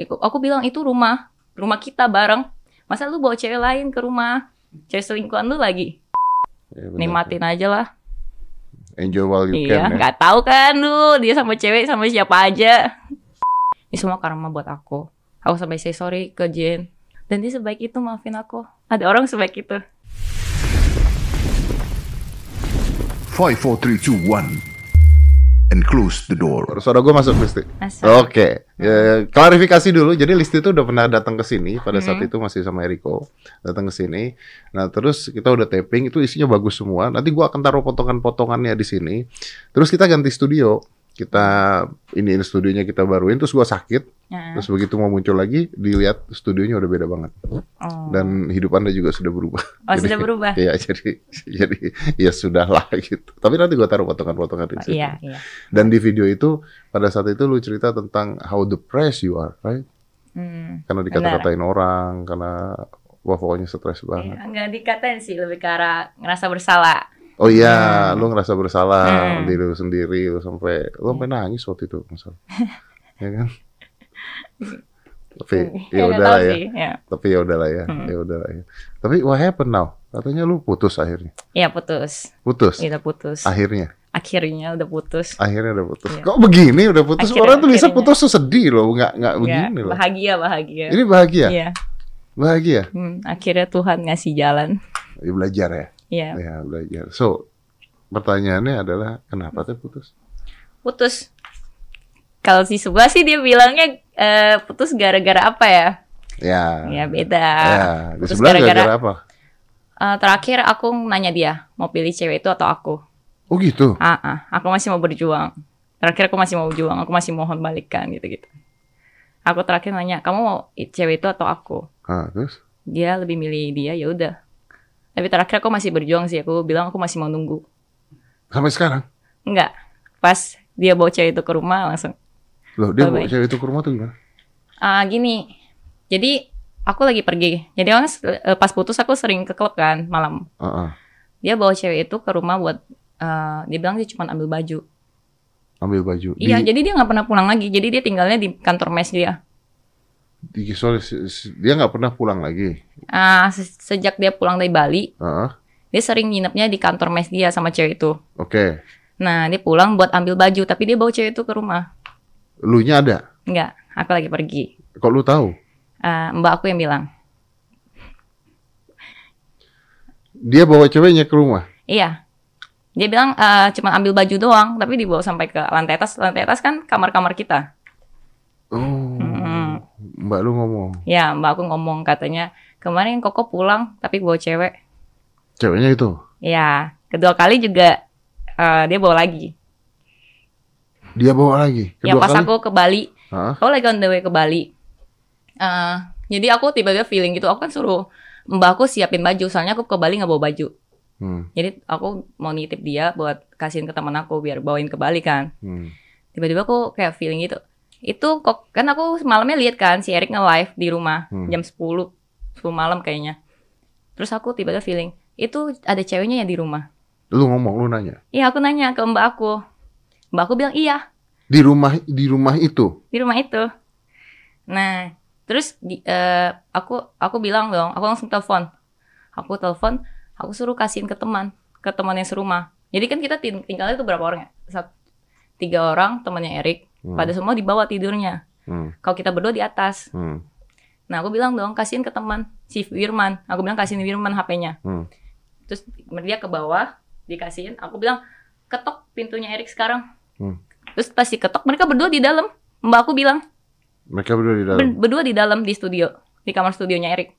Aku bilang itu rumah kita bareng. Masa lu bawa cewek lain ke rumah, cewek selingkuhan lu lagi? Ya, nikmatin aja lah. Enjoy while you can. Iya, nggak tahu kan lu dia sama cewek sama siapa aja. Ini semua karma buat aku. Aku sampai say sorry ke Jane. Dan dia sebaik itu maafin aku. Ada orang sebaik itu. 5, 4, 3, 2, 1. And close the door. Suara gue masuk, Listy. Oke. Klarifikasi dulu. Jadi Listy itu udah pernah datang ke sini pada saat itu masih sama Eriko. Datang ke sini. Nah, terus kita udah taping, itu isinya bagus semua. Nanti gue akan taruh potongan-potongannya di sini. Terus kita ganti studio. Kita iniin studionya, kita baruin. Terus gue sakit. Terus begitu mau muncul lagi, dilihat studionya udah beda banget. Dan hidup Anda juga sudah berubah. Oh, jadi, sudah berubah. Iya, jadi ya sudahlah gitu. Tapi nanti gue taruh potongan-potongan di sini. Iya. Dan di video itu pada saat itu lu cerita tentang how depressed you are, right? Karena dikata-katain orang, karena wah pokoknya stres banget. Enggak dikatain sih, lebih ke arah ngerasa bersalah. Oh iya, lu ngerasa bersalah diri lu sendiri, lu sampai nangis waktu itu, misal. Ya kan? Tapi ya udahlah ya. Tapi what happened now? Katanya lu putus akhirnya. Iya, putus. Akhirnya udah putus. Yeah. Kok begini udah putus? Akhirnya, orang tuh bisa putus tuh sedih loh, nggak begini loh. Bahagia. Ini bahagia. Iya. Bahagia. Akhirnya Tuhan ngasih jalan. Ya, belajar ya. Iya. Yeah. Ya, belajar. So, pertanyaannya adalah kenapa tuh putus? Putus. Kalau si sebelah sih dia bilangnya putus gara-gara apa ya? Ya beda. Putus gara-gara apa? Terakhir aku nanya dia mau pilih cewek itu atau aku. Oh gitu? Aku masih mau berjuang. Terakhir aku masih mau berjuang. Aku masih mohon balikan gitu-gitu. Aku terakhir nanya kamu mau cewek itu atau aku? Terus? Dia lebih milih dia, ya udah. Tapi terakhir aku masih berjuang sih. Aku bilang aku masih mau nunggu. Sampai sekarang? Enggak. Pas dia bawa cewek itu ke rumah langsung. Loh, dia bawa cewek itu ke rumah tuh gimana? Gini, jadi aku lagi pergi. Jadi orang pas putus aku sering ke klub kan malam. Dia bawa cewek itu ke rumah buat, dia bilang dia cuma ambil baju. Iya, jadi dia nggak pernah pulang lagi. Jadi dia tinggalnya di kantor mes dia. Dia nggak pernah pulang lagi. Sejak dia pulang dari Bali, dia sering nginepnya di kantor mes dia sama cewek itu. Oke. Nah, dia pulang buat ambil baju, tapi dia bawa cewek itu ke rumah. Lunya ada? Enggak, aku lagi pergi. Kok lu tahu? Mbak aku yang bilang. Dia bawa ceweknya ke rumah? Iya. Dia bilang cuma ambil baju doang, tapi dibawa sampai ke lantai atas. Lantai atas kan kamar-kamar kita. Oh, Mbak lu ngomong? Ya, mbak aku ngomong katanya, kemarin Koko pulang tapi bawa cewek. Ceweknya itu? Iya, kedua kali juga dia bawa lagi. Kedua kali? Pas aku ke Bali, aku lagi on the way ke Bali. Jadi aku tiba-tiba feeling gitu, aku kan suruh mbak aku siapin baju, soalnya aku ke Bali nggak bawa baju. Jadi aku mau nitip dia buat kasihin ke teman aku biar bawain ke Bali kan. Tiba-tiba aku kayak feeling gitu. Itu kok kan aku malamnya lihat kan si Eric nge-live di rumah jam 10 malam kayaknya. Terus aku tiba-tiba feeling itu ada ceweknya ya di rumah. Lu ngomong, lu nanya? Iya, aku nanya ke mbak aku. Mbak aku bilang iya. Di rumah itu. Nah, terus aku bilang dong, aku langsung telepon. Aku suruh kasihin ke teman yang serumah. Jadi kan kita tinggalnya itu berapa orang ya? 3 orang, temannya Erik. Pada semua di bawah tidurnya. Kalau kita berdua di atas. Nah, aku bilang dong, kasihin ke teman Steve Wirman. Aku bilang kasihin Wirman HP-nya. Terus dia ke bawah, dikasihin. Aku bilang ketok pintunya Erik sekarang. Terus pas diketok mereka berdua di dalam. Mbak aku bilang mereka berdua di dalam. Berdua di dalam di studio, di kamar studionya Erik.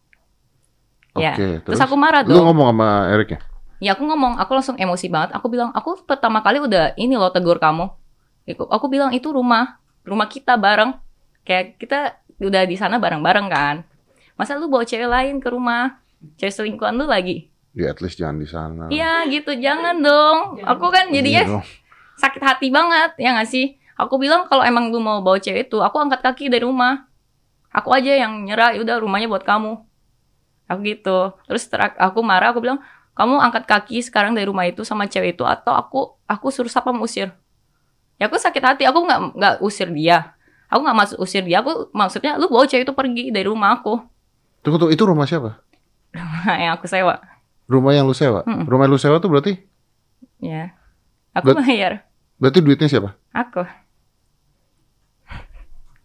Ya. Terus aku marah dong. Lu ngomong sama Eriknya? Ya aku ngomong, aku langsung emosi banget. Aku bilang, aku pertama kali udah ini loh tegur kamu. Aku bilang itu rumah kita bareng. Kayak kita udah di sana bareng-bareng kan. Masa lu bawa cewek lain ke rumah, cewek selingkuhan lu lagi? Ya at least jangan di sana. Iya gitu, jangan dong. Aku kan jadinya sakit hati banget, ya nggak sih? Aku bilang kalau emang lu mau bawa cewek itu, aku angkat kaki dari rumah. Aku aja yang nyerah, yaudah rumahnya buat kamu. Aku gitu. Terus aku marah, aku bilang, kamu angkat kaki sekarang dari rumah itu sama cewek itu, atau aku suruh siapa usir. Ya aku sakit hati, aku nggak usir dia. Aku nggak maksud usir dia, aku maksudnya lu bawa cewek itu pergi dari rumah aku. Tunggu, itu rumah siapa? Rumah yang aku sewa. Rumah yang lu sewa? Mm-mm. Rumah yang lu sewa tuh berarti? Ya, aku bayar. Berarti duitnya siapa? Aku.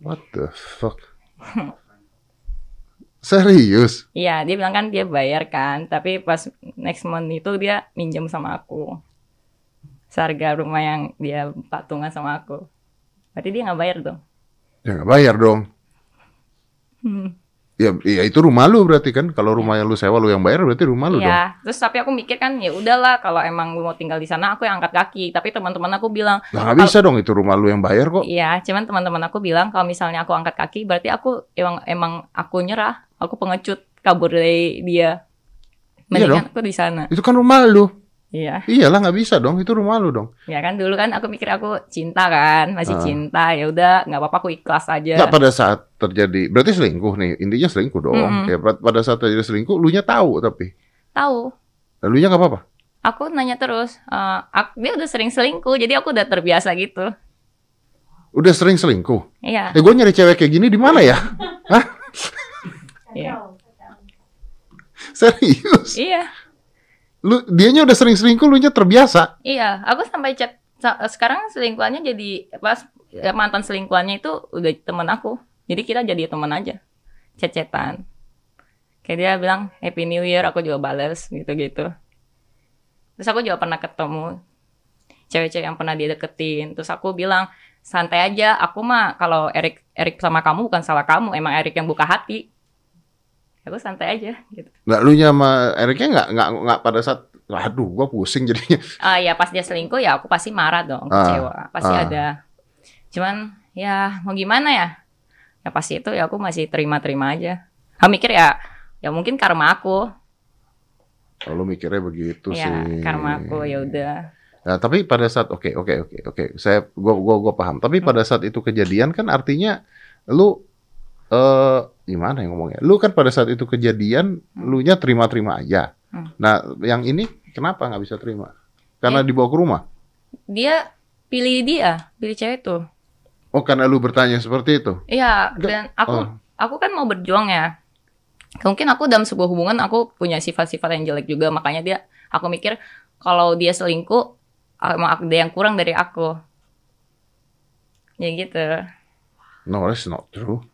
What the fuck? Serius? Iya, dia bilang kan dia bayar kan, tapi pas next month itu dia minjem sama aku seharga rumah yang dia patungan sama aku. Berarti dia nggak bayar dong? Ya nggak bayar dong. Ya, ya itu rumah lu berarti kan. Kalau rumah yang lu sewa lu yang bayar, berarti rumah lu ya, dong. Iya. Terus tapi aku mikir kan ya udahlah, kalau emang lu mau tinggal di sana aku yang angkat kaki. Tapi teman-teman aku bilang nah, nggak bisa dong, itu rumah lu yang bayar kok. Iya. Cuman teman-teman aku bilang kalau misalnya aku angkat kaki berarti aku emang aku nyerah. Aku pengecut kabur dari dia. Mendingan aku di sana. Itu kan rumah lu. Iya. Iyalah nggak bisa dong, itu rumah lu dong. Ya kan dulu kan aku mikir aku cinta kan, masih cinta, ya udah nggak apa-apa aku ikhlas aja. Nggak, pada saat terjadi berarti selingkuh nih, intinya selingkuh dong. Ya pada saat terjadi selingkuh, lunya tahu tapi. Tahu. Lunya nggak apa-apa. Aku nanya terus, dia udah sering selingkuh, jadi aku udah terbiasa gitu. Udah sering selingkuh. Iya. Gue nyari cewek kayak gini di mana ya? Hah? Iya. Serius? Iya. Lu dianya udah sering selingkuh, lu nya terbiasa. Iya, aku sampai chat sekarang selingkuhannya jadi pas mantan selingkuhannya itu udah teman aku. Jadi kita jadi teman aja. Chat-chatan. Kayak dia bilang Happy New Year, aku juga bales gitu-gitu. Terus aku juga pernah ketemu cewek-cewek yang pernah dia deketin. Terus aku bilang, "Santai aja, aku mah kalau Erik sama kamu bukan salah kamu, emang Erik yang buka hati." Aku santai aja gitu. Nggak, lu sama Eriknya nggak pada saat aduh gua pusing jadinya. Ya pas dia selingkuh ya aku pasti marah dong, kecewa. Pasti ada. Cuman ya mau gimana ya? Ya pasti itu ya aku masih terima-terima aja. Aku mikir ya mungkin karma aku. Kalau mikirnya begitu ya, sih. Ya karma aku ya udah. Nah, tapi pada saat oke. Gua paham. Tapi pada saat itu kejadian kan artinya lu gimana yang ngomongnya? Lu kan pada saat itu kejadian, lu nya terima-terima aja. Nah, yang ini kenapa nggak bisa terima? Karena dibawa ke rumah? Dia pilih cewek itu. Oh, karena lu bertanya seperti itu? Iya, dan aku kan mau berjuang ya. Mungkin aku dalam sebuah hubungan aku punya sifat-sifat yang jelek juga, makanya aku mikir kalau dia selingkuh, emang ada yang kurang dari aku. Ya gitu. No, that's not true.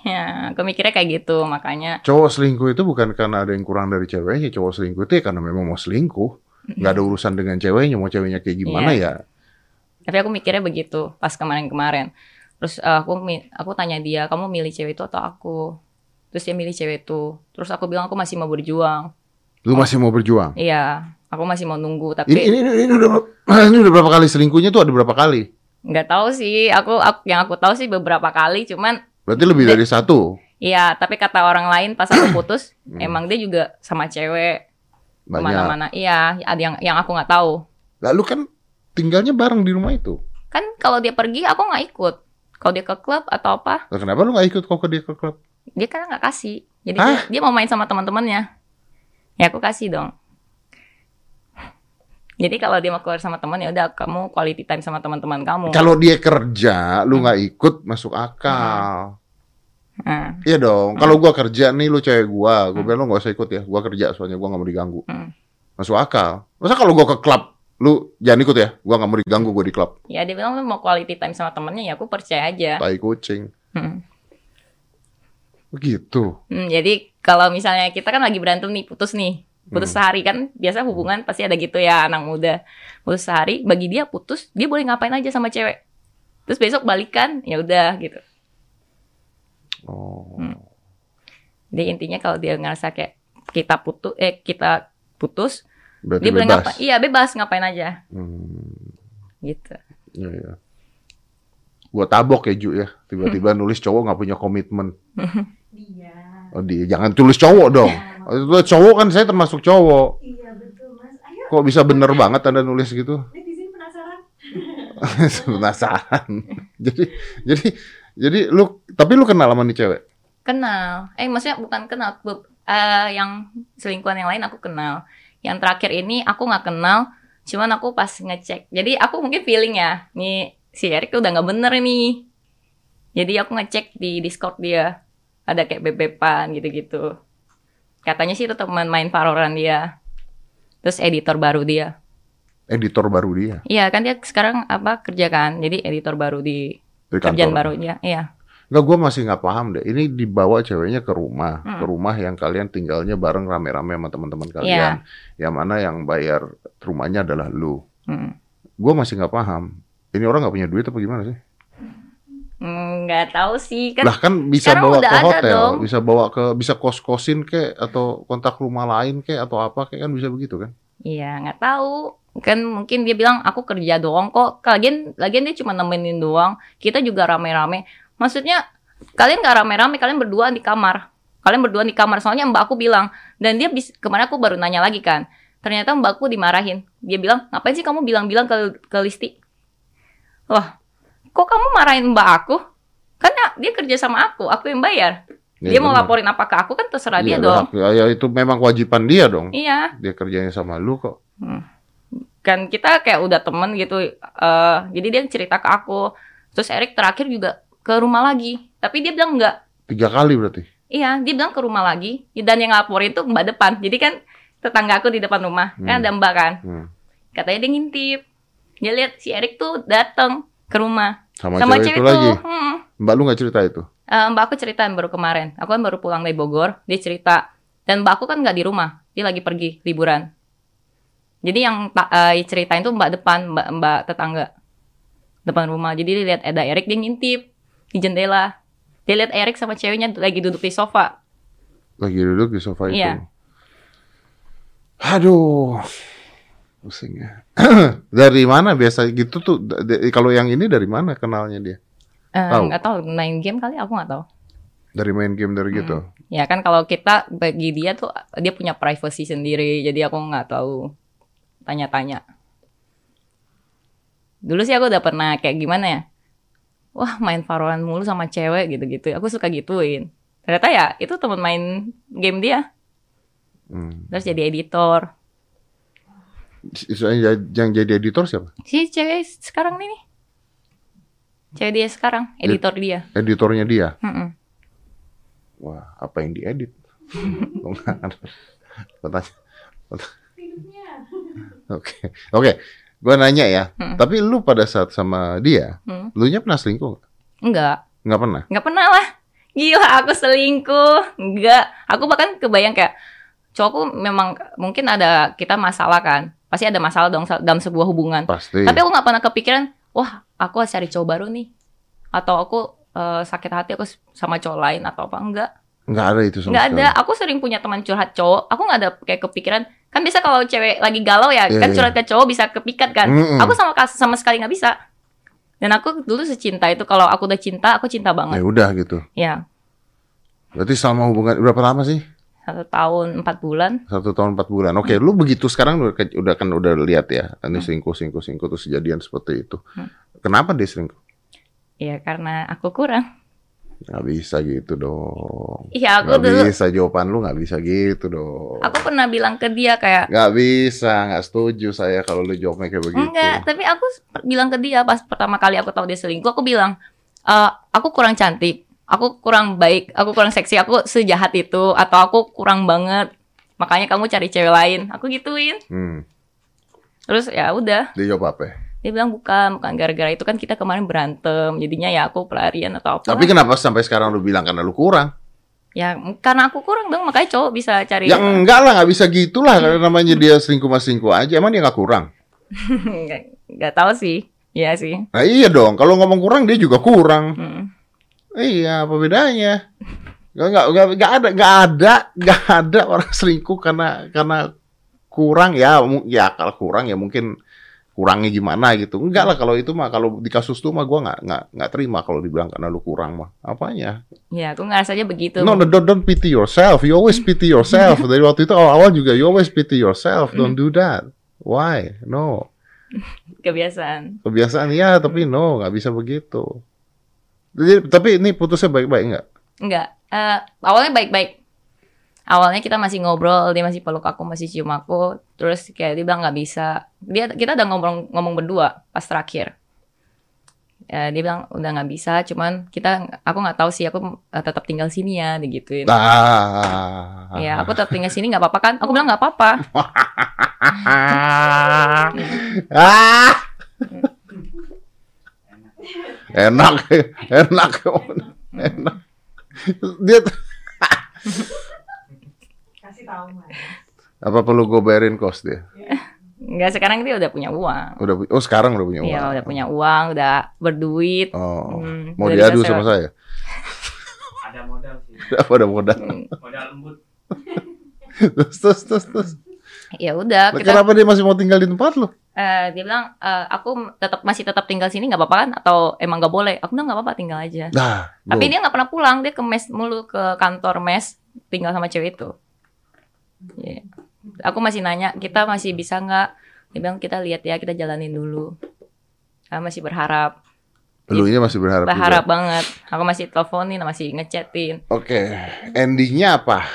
Ya, aku mikirnya kayak gitu, makanya cowok selingkuh itu bukan karena ada yang kurang dari ceweknya. Cowok selingkuh itu ya karena memang mau selingkuh, nggak ada urusan dengan ceweknya, mau ceweknya kayak gimana ya. Tapi aku mikirnya begitu pas kemarin-kemarin. Terus aku tanya dia, kamu milih cewek itu atau aku? Terus dia milih cewek itu. Terus aku bilang aku masih mau berjuang. Lu masih mau berjuang? Iya, aku masih mau nunggu. Tapi ini udah berapa kali selingkuhnya tuh, ada berapa kali? Nggak tahu sih, aku yang aku tahu sih beberapa kali, cuman berarti lebih dari satu. Iya, tapi kata orang lain pas aku putus, emang dia juga sama cewek kemana-mana. Iya, ada yang aku nggak tahu. Lalu kan tinggalnya bareng di rumah itu. Kan kalau dia pergi aku nggak ikut. Kalau dia ke klub atau apa? Nah, kenapa lu nggak ikut kalau dia ke klub? Dia kan nggak kasih. Jadi dia mau main sama teman-temannya. Ya aku kasih dong. Jadi kalau dia mau keluar sama teman, ya udah kamu quality time sama teman-teman kamu. Kalau dia kerja, lu nggak ikut, masuk akal. Iya dong. Kalau gua kerja nih, lu cewek gua bilang lu nggak usah ikut ya. Gua kerja soalnya gua nggak mau diganggu. Masuk akal. Masa kalau gua ke klub, lu jangan ikut ya. Gua nggak mau diganggu, gua di klub. Ya dia bilang lu mau quality time sama temannya, ya aku percaya aja. Tai kucing. Begitu. Jadi kalau misalnya kita kan lagi berantem nih, putus sehari kan biasa hubungan pasti ada gitu ya, anak muda putus sehari, bagi dia putus dia boleh ngapain aja sama cewek, terus besok balikan ya udah gitu. Jadi intinya kalau dia ngerasa kayak kita putus berarti dia bebas. Boleh ngapain, bebas ngapain aja. Gitu ya. Gua tabok ya Ju ya, tiba-tiba nulis cowok nggak punya komitmen. Jangan tulis cowok dong. Cowok kan saya termasuk cowok. Iya betul mas. Ayo. Kok bisa bener banget Anda nulis gitu? Di sini penasaran. Penasaran. Jadi tapi lu kenal sama nih cewek? Kenal. Maksudnya bukan kenal. Yang selingkuhan yang lain aku kenal. Yang terakhir ini aku nggak kenal. Cuman aku pas ngecek. Jadi aku mungkin feeling ya. Nih si Erik udah nggak bener nih. Jadi aku ngecek di Discord dia, ada kayak bebepan gitu-gitu. Katanya sih itu teman main Valorant dia. Terus editor baru dia. Editor baru dia? Iya, kan dia sekarang apa kerja kan. Jadi editor baru di kerjaan barunya. Iya. Enggak, gue masih nggak paham deh. Ini dibawa ceweknya ke rumah. Ke rumah yang kalian tinggalnya bareng rame-rame sama teman-teman kalian. Yeah. Yang mana yang bayar rumahnya adalah lu. Gue masih nggak paham. Ini orang nggak punya duit apa gimana sih? Nggak tahu sih kan. Lah kan bisa bawa ke hotel, bisa bawa ke, bisa kos-kosin kek, atau kontak rumah lain kek, atau apa kek, kan bisa begitu kan? Iya, nggak tahu. Kan mungkin dia bilang aku kerja doang kok. Lagian dia cuma nemenin doang. Kita juga rame-rame. Maksudnya kalian nggak rame-rame, kalian berdua di kamar. Kalian berdua di kamar. Soalnya mbak aku bilang, dan dia kemarin aku baru nanya lagi kan. Ternyata mbak aku dimarahin. Dia bilang, ngapain sih kamu bilang-bilang ke Listy? Wah. Kok kamu marahin mbak aku? Karena dia kerja sama aku yang bayar. Ya, dia bener. Mau laporin apa ke aku kan terserah ya, dia dong. Ya itu memang kewajiban dia dong. Iya. Dia kerjanya sama lu kok. Kan kita kayak udah temen gitu. Jadi dia cerita ke aku. Terus Eric terakhir juga ke rumah lagi. Tapi dia bilang enggak. 3 kali berarti? Iya, dia bilang ke rumah lagi. Dan yang laporin tuh mbak depan. Jadi kan tetangga aku di depan rumah. Kan ada mbak kan. Katanya dia ngintip. Dia lihat si Eric tuh datang ke rumah sama cewek itu lagi. Mbak lu nggak cerita itu? Mbak aku cerita yang baru kemarin. Aku kan baru pulang dari Bogor. Dia cerita. Dan mbak aku kan nggak di rumah. Dia lagi pergi liburan. Jadi yang ceritain tuh mbak depan, mbak tetangga depan rumah. Jadi dia lihat ada Eric, dia ngintip di jendela. Dia lihat Eric sama ceweknya lagi duduk di sofa. Lagi duduk di sofa itu. Iya. Aduh. Pusingnya. Dari mana biasa gitu tuh? Kalau yang ini dari mana kenalnya dia? Nggak tahu, main game kali, aku nggak tahu. Dari main game dari gitu? Ya kan kalau kita bagi dia tuh dia punya privacy sendiri, jadi aku nggak tahu tanya-tanya. Dulu sih aku udah pernah kayak gimana ya? Wah, main Valorant mulu sama cewek gitu-gitu. Aku suka gituin. Ternyata ya itu teman main game dia. Terus jadi editor. Yang jadi editor siapa? Si cewek sekarang nih. Cewek dia sekarang, editor dia. Editornya dia? Wah, apa yang diedit? Oke, gue nanya ya. Tapi lu pada saat sama dia, lu nya pernah selingkuh? Enggak. Enggak pernah? Enggak pernah lah. Gila, aku selingkuh. Enggak. Aku bahkan kebayang kayak, cowokku memang mungkin ada, kita masalah kan. Pasti ada masalah dong dalam sebuah hubungan. Pasti. Tapi aku nggak pernah kepikiran, wah aku harus cari cowok baru nih, atau aku sakit hati aku sama cowok lain atau apa, enggak. Nggak ada itu sama sekali. Nggak ada. Aku sering punya teman curhat cowok. Aku nggak ada kayak kepikiran. Kan biasa kalau cewek lagi galau ya, kan curhat ke cowok bisa kepikat kan. Aku sama sekali nggak bisa. Dan aku dulu secinta itu. Kalau aku udah cinta, aku cinta banget. Ya udah gitu. Ya. Berarti sama hubungan berapa lama sih? 1 tahun 4 bulan. 1 tahun 4 bulan. Oke, lu begitu sekarang udah kan udah lihat ya, ini selingkuh terus kejadian seperti itu. Kenapa dia selingkuh? Ya karena aku kurang. Nggak bisa gitu dong. Iya, aku dulu. Nggak bisa, jawaban lu nggak bisa gitu dong. Aku pernah bilang ke dia kayak, nggak bisa, nggak setuju saya kalau lu jawabnya kayak begitu. Enggak, tapi aku bilang ke dia pas pertama kali aku tahu dia selingkuh, aku bilang, aku kurang cantik. Aku kurang baik, aku kurang seksi, aku sejahat itu, atau aku kurang banget. Makanya kamu cari cewek lain. Aku gituin. Terus ya udah. Dia jawab apa? Dia bilang bukan gara-gara itu kan kita kemarin berantem. Jadinya ya aku pelarian atau apa. Tapi kenapa sampai sekarang lu bilang karena lu kurang? Ya karena aku kurang dong, makanya cowok bisa cari. Ya enggak lah, nggak bisa gitulah. Karena namanya dia selingkuh aja. Emang dia nggak kurang? Nggak tahu sih. Iya sih. Nah iya dong. Kalau ngomong kurang, dia juga kurang. Iya, apa bedanya? Gak ada orang selingkuh karena kurang ya. Ya kalau kurang ya mungkin kurangnya gimana gitu. Enggak lah, kalau itu mah, kalau di kasus tuh mah gue nggak terima kalau dibilang karena lu kurang mah. Apanya? Ya, aku ngerasanya begitu. No, don't pity yourself. You always pity yourself. Dari waktu itu awal juga you always pity yourself. Don't do that. Why? No. Kebiasaan ya, tapi no, nggak bisa begitu. Jadi, tapi ini putusnya baik-baik nggak? Nggak. Awalnya baik-baik. Awalnya kita masih ngobrol, dia masih peluk aku, masih cium aku. Terus kayak dia bilang nggak bisa. Kita udah ngomong berdua pas terakhir. dia bilang udah nggak bisa, cuman aku nggak tahu sih, aku tetap tinggal sini ya, digituin. Ya aku tetap tinggal sini nggak apa-apa kan? Aku bilang nggak apa-apa. Enak. Dia kasih tahu mas. Apa perlu gue bayarin kos dia? Enggak, sekarang dia udah punya uang. Oh sekarang udah punya uang. Iya, udah punya uang, udah berduit. Oh, mau diadu sama saya? Ada modal sih. Ada modal. Modal lembut. Terus. Ya udah. Kenapa dia masih mau tinggal di tempat lu? Dia bilang, aku masih tetap tinggal sini nggak apa-apa kan? Atau emang nggak boleh? Aku bilang nggak apa-apa, tinggal aja. Nah, tapi dia nggak pernah pulang, dia ke mes mulu, ke kantor mes, tinggal sama cewek itu. Iya. Yeah. Aku masih nanya, kita masih bisa nggak? Dia bilang kita lihat ya, kita jalanin dulu. Aku masih berharap. Elunya masih berharap. Berharap juga banget. Aku masih teleponin, masih ngechatin. Oke, endingnya apa?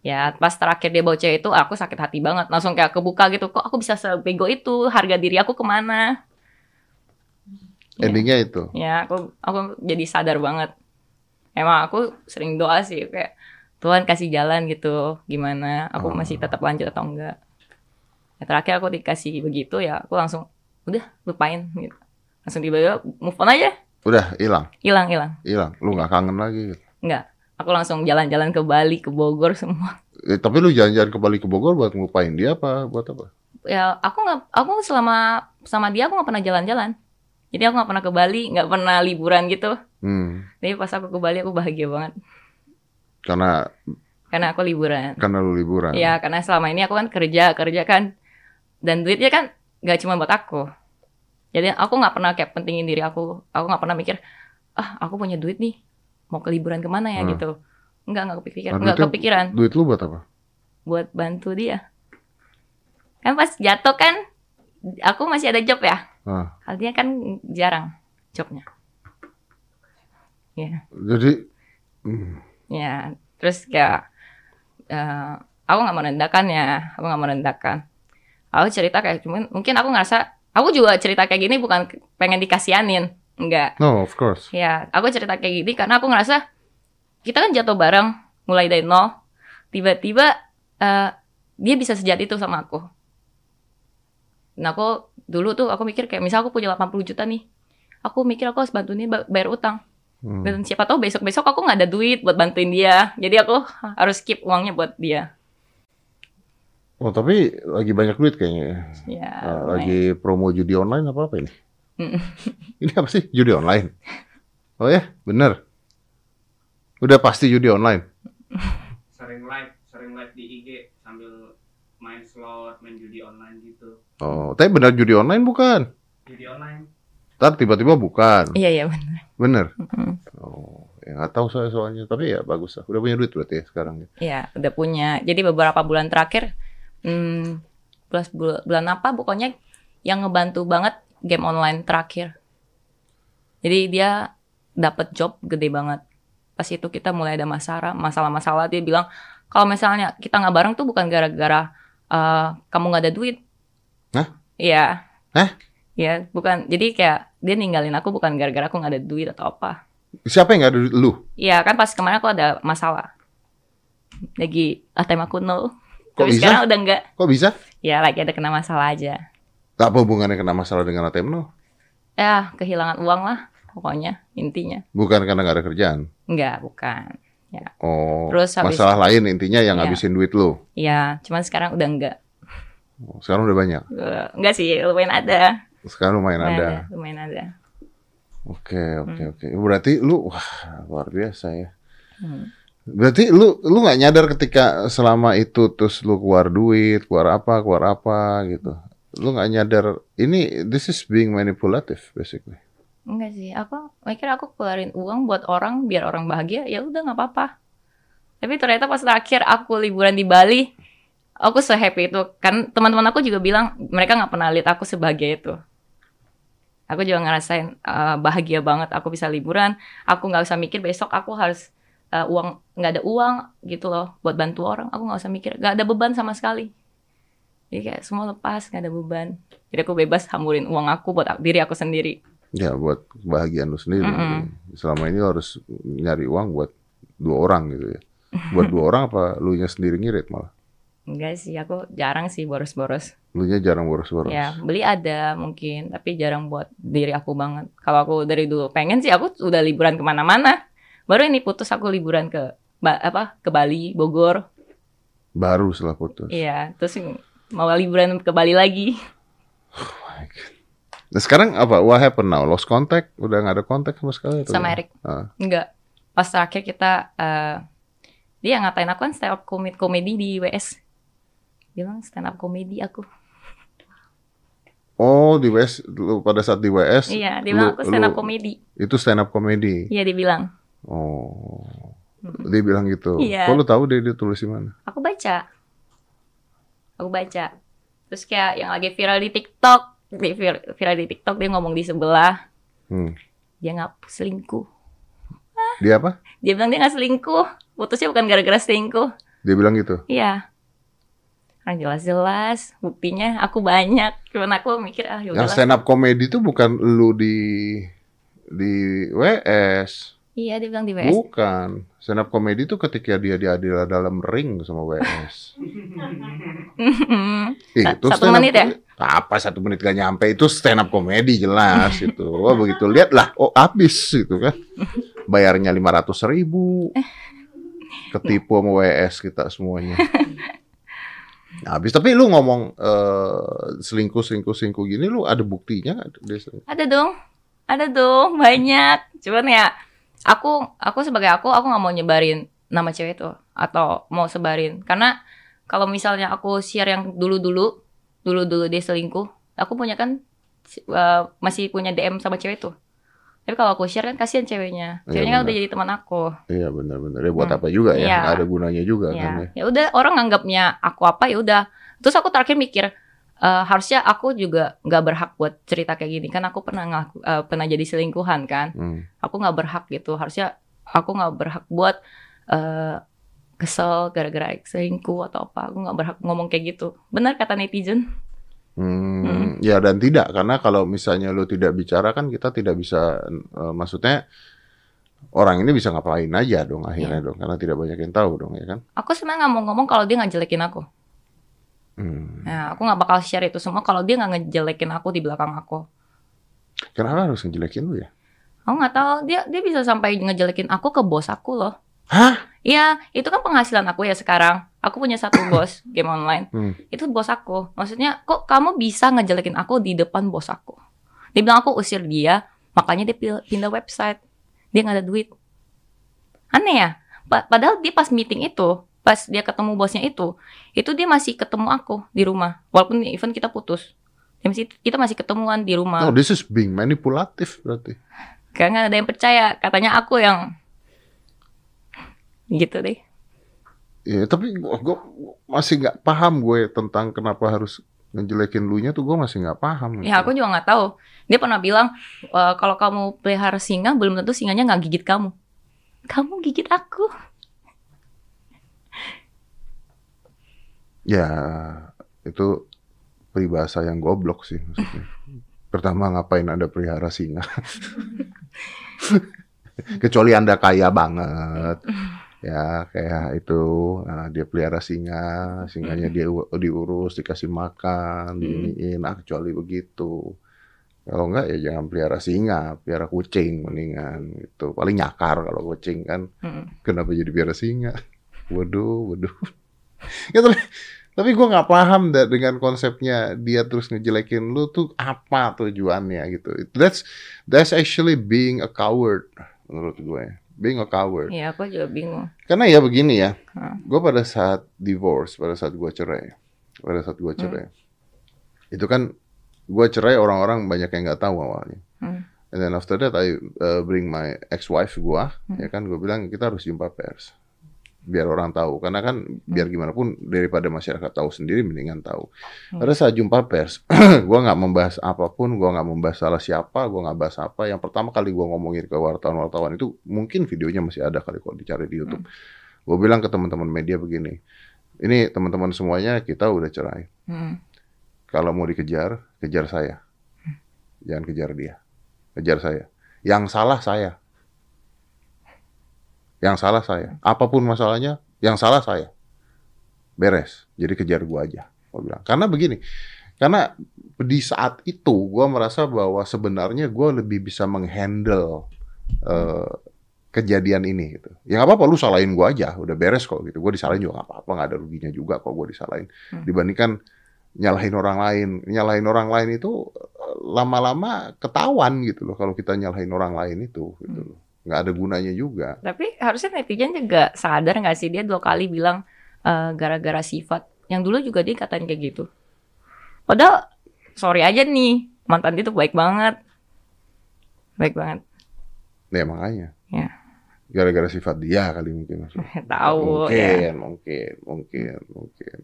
Ya pas terakhir dia bawa cewek itu, aku sakit hati banget. Langsung kayak kebuka gitu. Kok aku bisa sebego itu? Harga diri aku kemana? Endingnya itu. Ya aku jadi sadar banget. Emang aku sering doa sih kayak, Tuhan kasih jalan gitu, gimana aku masih tetap lanjut atau enggak. Ya, terakhir aku dikasih begitu ya, aku langsung udah lupain gitu. Langsung tiba-tiba move on aja. Udah hilang. Hilang. Lu nggak kangen lagi gitu. Enggak. Aku langsung jalan-jalan ke Bali, ke Bogor semua. Tapi lu jalan-jalan ke Bali, ke Bogor buat ngelupain dia apa buat apa? Ya, aku selama sama dia aku nggak pernah jalan-jalan. Jadi aku nggak pernah ke Bali, nggak pernah liburan gitu. Jadi pas aku ke Bali aku bahagia banget. Karena aku liburan. Karena lu liburan. Iya, karena selama ini aku kan kerja kan. Dan duitnya kan gak cuma buat aku. Jadi aku gak pernah kayak pentingin diri aku. Aku gak pernah mikir, aku punya duit nih, mau ke liburan kemana ya gitu. Enggak kepikiran. Duit lu buat apa? Buat bantu dia. Kan pas jatuh kan, aku masih ada job ya. Artinya kan jarang jobnya. Iya. Jadi ya, terus kayak aku nggak merendahkan ya, Aku cerita kayak cuman mungkin aku ngerasa aku juga cerita kayak gini bukan pengen dikasihanin, enggak. No, of course. Ya, aku cerita kayak gini karena aku ngerasa kita kan jatuh bareng, mulai dari nol, tiba-tiba dia bisa sejati itu sama aku. Nah, aku dulu tuh aku mikir kayak misal aku punya 80 juta nih, aku mikir aku harus bantu dia bayar utang. Dan siapa tahu besok-besok aku nggak ada duit buat bantuin dia. Jadi aku harus skip uangnya buat dia. Oh, tapi lagi banyak duit kayaknya. Ya, lagi promo judi online apa-apa ini? Ini apa sih? Judi online? Oh ya? Bener? Udah pasti judi online? Sering live di IG sambil main slot, main judi online gitu. Oh, tapi bener judi online bukan? Judi online. Ntar tiba-tiba bukan. Iya, bener. Oh, ya nggak tahu saya soalnya. Tapi ya bagus lah. Udah punya duit berarti ya sekarang. Iya, udah punya. Jadi beberapa bulan terakhir, bulan apa? Pokoknya yang ngebantu banget game online terakhir. Jadi dia dapat job gede banget. Pas itu kita mulai ada masalah-masalah. Dia bilang kalau misalnya kita nggak bareng tuh bukan gara-gara kamu nggak ada duit. Hah? Iya. Hah? Ya, bukan. Jadi kayak dia ninggalin aku bukan gara-gara aku nggak ada duit atau apa. Siapa yang nggak ada duit? Lu? Iya, kan pas kemarin aku ada masalah. Lagi ATM aku nol. Kok bisa? Sekarang udah nggak. Kok bisa? Ya, lagi ada kena masalah aja. Apa hubungannya kena masalah dengan ATM nol? Ya, kehilangan uang lah. Pokoknya, intinya. Bukan karena nggak ada kerjaan? Nggak, bukan. Ya. Oh, terus masalah lain intinya yang ngabisin duit lu? Iya, cuman sekarang udah nggak. Sekarang udah banyak? Nggak sih, lumayan ada. Sekarang lumayan ada. Oke. Berarti lu luar biasa ya. Berarti lu nggak nyadar ketika selama itu terus lu keluar duit, keluar apa gitu. Lu nggak nyadar ini this is being manipulative basically. Enggak sih, aku mikir aku keluarin uang buat orang biar orang bahagia, ya udah nggak apa-apa. Tapi ternyata pas terakhir aku liburan di Bali, aku se-happy itu. Kan teman-teman aku juga bilang mereka nggak pernah lihat aku sebahagia itu. Aku juga ngerasain bahagia banget. Aku bisa liburan. Aku nggak usah mikir besok aku harus nggak ada uang gitu loh buat bantu orang. Aku nggak usah mikir. Nggak ada beban sama sekali. Jadi kayak semua lepas, nggak ada beban. Jadi aku bebas hamburin uang aku buat diri aku sendiri. Ya, buat kebahagiaan lu sendiri. Selama ini lu harus nyari uang buat dua orang gitu ya. Buat dua orang apa lu nya sendiri ngirit malah? Enggak sih, aku jarang sih boros-boros. Lu nya jarang boros-boros? Ya, beli ada mungkin, tapi jarang buat diri aku banget. Kalau aku dari dulu pengen sih, aku udah liburan kemana-mana. Baru ini putus aku liburan ke Bali, Bogor. Baru setelah putus? Iya, terus mau liburan ke Bali lagi. Oh my God. Nah sekarang apa? What happened now? Lost contact? Udah gak ada kontak sama sekali? Sama Eric? Enggak. Pas terakhir kita, dia ngatain aku kan stand up comedy di WS. Bilang stand up comedy aku. Oh di WS, pada saat di WS? Iya, dia bilang aku stand up comedy. Itu stand up comedy? Iya, dia bilang. Oh, dia bilang gitu? Iya. Kok lu tahu dia tulis di mana? Aku baca. Terus kayak yang lagi viral di TikTok. Dia ngomong di sebelah. Dia gak selingkuh. Hah? Dia apa? Dia bilang dia gak selingkuh. Putusnya bukan gara-gara selingkuh. Dia bilang gitu? Iya. Orang jelas-jelas buktinya aku banyak. Cuman aku mikir yaudahlah. Yang stand up comedy itu bukan lu di WS. Iya dia bilang di WS. Bukan. Stand up comedy itu ketika dia diadil dalam ring sama WS. Itu 1 menit ya? Apa 1 menit gak nyampe itu stand up komedi jelas itu. Wah begitu lihat lah, oh habis gitu kan. Bayarnya 500.000. Ketipu sama WS kita semuanya. Habis tapi lu ngomong selingkuh gini lu ada buktinya gak? Ada dong, banyak. Cuman ya aku sebagai aku gak mau nyebarin nama cewek itu atau mau sebarin karena kalau misalnya aku share yang dulu dia selingkuh, aku punya kan masih punya DM sama cewek tuh. Tapi kalau aku share kan kasihan ceweknya. Ceweknya kan udah jadi teman aku. Iya benar. Ya buat apa juga ya? Nggak ada gunanya juga kan. Ya udah orang nganggapnya aku apa ya udah. Terus aku terakhir mikir harusnya aku juga nggak berhak buat cerita kayak gini kan. Aku pernah jadi selingkuhan kan. Aku nggak berhak gitu. Harusnya aku nggak berhak buat kesel gara-gara selingkuh atau apa, aku nggak berhak ngomong kayak gitu. Benar kata netizen. Ya dan tidak, karena kalau misalnya lo tidak bicara kan kita tidak bisa, maksudnya orang ini bisa ngapain aja dong akhirnya dong, karena tidak banyak yang tahu dong ya kan. Aku sebenarnya nggak mau ngomong kalau dia nggak jelekin aku. Nah, aku nggak bakal share itu semua kalau dia nggak ngejelekin aku di belakang aku. Kenapa harus ngejelekin lu ya? Aku nggak tahu dia bisa sampai ngejelekin aku ke bos aku loh. Hah? Iya, itu kan penghasilan aku ya sekarang. Aku punya 1 bos game online. Itu bos aku. Maksudnya, kok kamu bisa ngejelekin aku di depan bos aku? Dia bilang aku usir dia, makanya dia pindah website. Dia nggak ada duit. Aneh ya? Padahal dia pas meeting itu, pas dia ketemu bosnya itu dia masih ketemu aku di rumah. Walaupun even kita putus. Kita masih ketemuan di rumah. Oh, this is being manipulative berarti. Karena nggak ada yang percaya. Katanya aku yang gitu deh. Iya, tapi gue masih nggak paham gue tentang kenapa harus ngejelekin lunya tuh gue masih nggak paham. Ya gitu. Aku juga nggak tahu. Dia pernah bilang kalau kamu pelihara singa belum tentu singanya nggak gigit kamu. Kamu gigit aku. Ya itu peribahasa yang goblok sih maksudnya. Pertama ngapain ada pelihara singa? Kecuali Anda kaya banget. Ya kayak itu dia pelihara singanya dia diurus, dikasih makan, diiniin. Kecuali begitu, kalau enggak ya jangan pelihara singa, pelihara kucing mendingan gitu. Paling nyakar kalau kucing kan. Kenapa jadi pelihara singa? Waduh ya, tapi gue nggak paham dengan konsepnya dia terus ngejelekin lu tuh apa tujuannya gitu. That's actually being a coward menurut gue. Being a coward. Iya, aku juga bingung. Karena ya begini ya, gue pada saat divorce, pada saat gue cerai, itu kan gue cerai orang-orang banyak yang nggak tahu awalnya. And then after that, I bring my ex-wife gue, ya kan gue bilang kita harus jumpa pers, biar orang tahu. Karena kan biar gimana pun daripada masyarakat tahu sendiri, mendingan tahu. Pada saat jumpa pers, gue nggak membahas apapun, gue nggak membahas salah siapa, gue nggak bahas apa. Yang pertama kali gue ngomongin ke wartawan itu, mungkin videonya masih ada kali kalau dicari di YouTube. Gue bilang ke teman-teman media begini, ini teman-teman semuanya kita udah cerai. Kalau mau dikejar, kejar saya, jangan kejar dia. Kejar saya. Yang salah saya. Yang salah saya. Apapun masalahnya, yang salah saya. Beres. Jadi kejar gue aja. Gua bilang. Karena begini. Karena di saat itu gue merasa bahwa sebenarnya gue lebih bisa menghandle kejadian ini gitu. Ya nggak apa-apa, lu salahin gue aja, udah beres kok gitu. Gue disalahin juga nggak apa-apa, nggak ada ruginya juga kok gue disalahin. Dibandingkan nyalahin orang lain, itu lama-lama ketahuan gitu loh kalau kita nyalahin orang lain itu gitu loh. Nggak ada gunanya juga. Tapi harusnya netizen juga sadar nggak sih, dia dua kali bilang gara-gara sifat. Yang dulu juga dia katain kayak gitu. Padahal sorry aja nih, mantan dia tuh baik banget, Ya makanya. Ya. Gara-gara sifat dia kali mungkin. Tahu ya. Mungkin.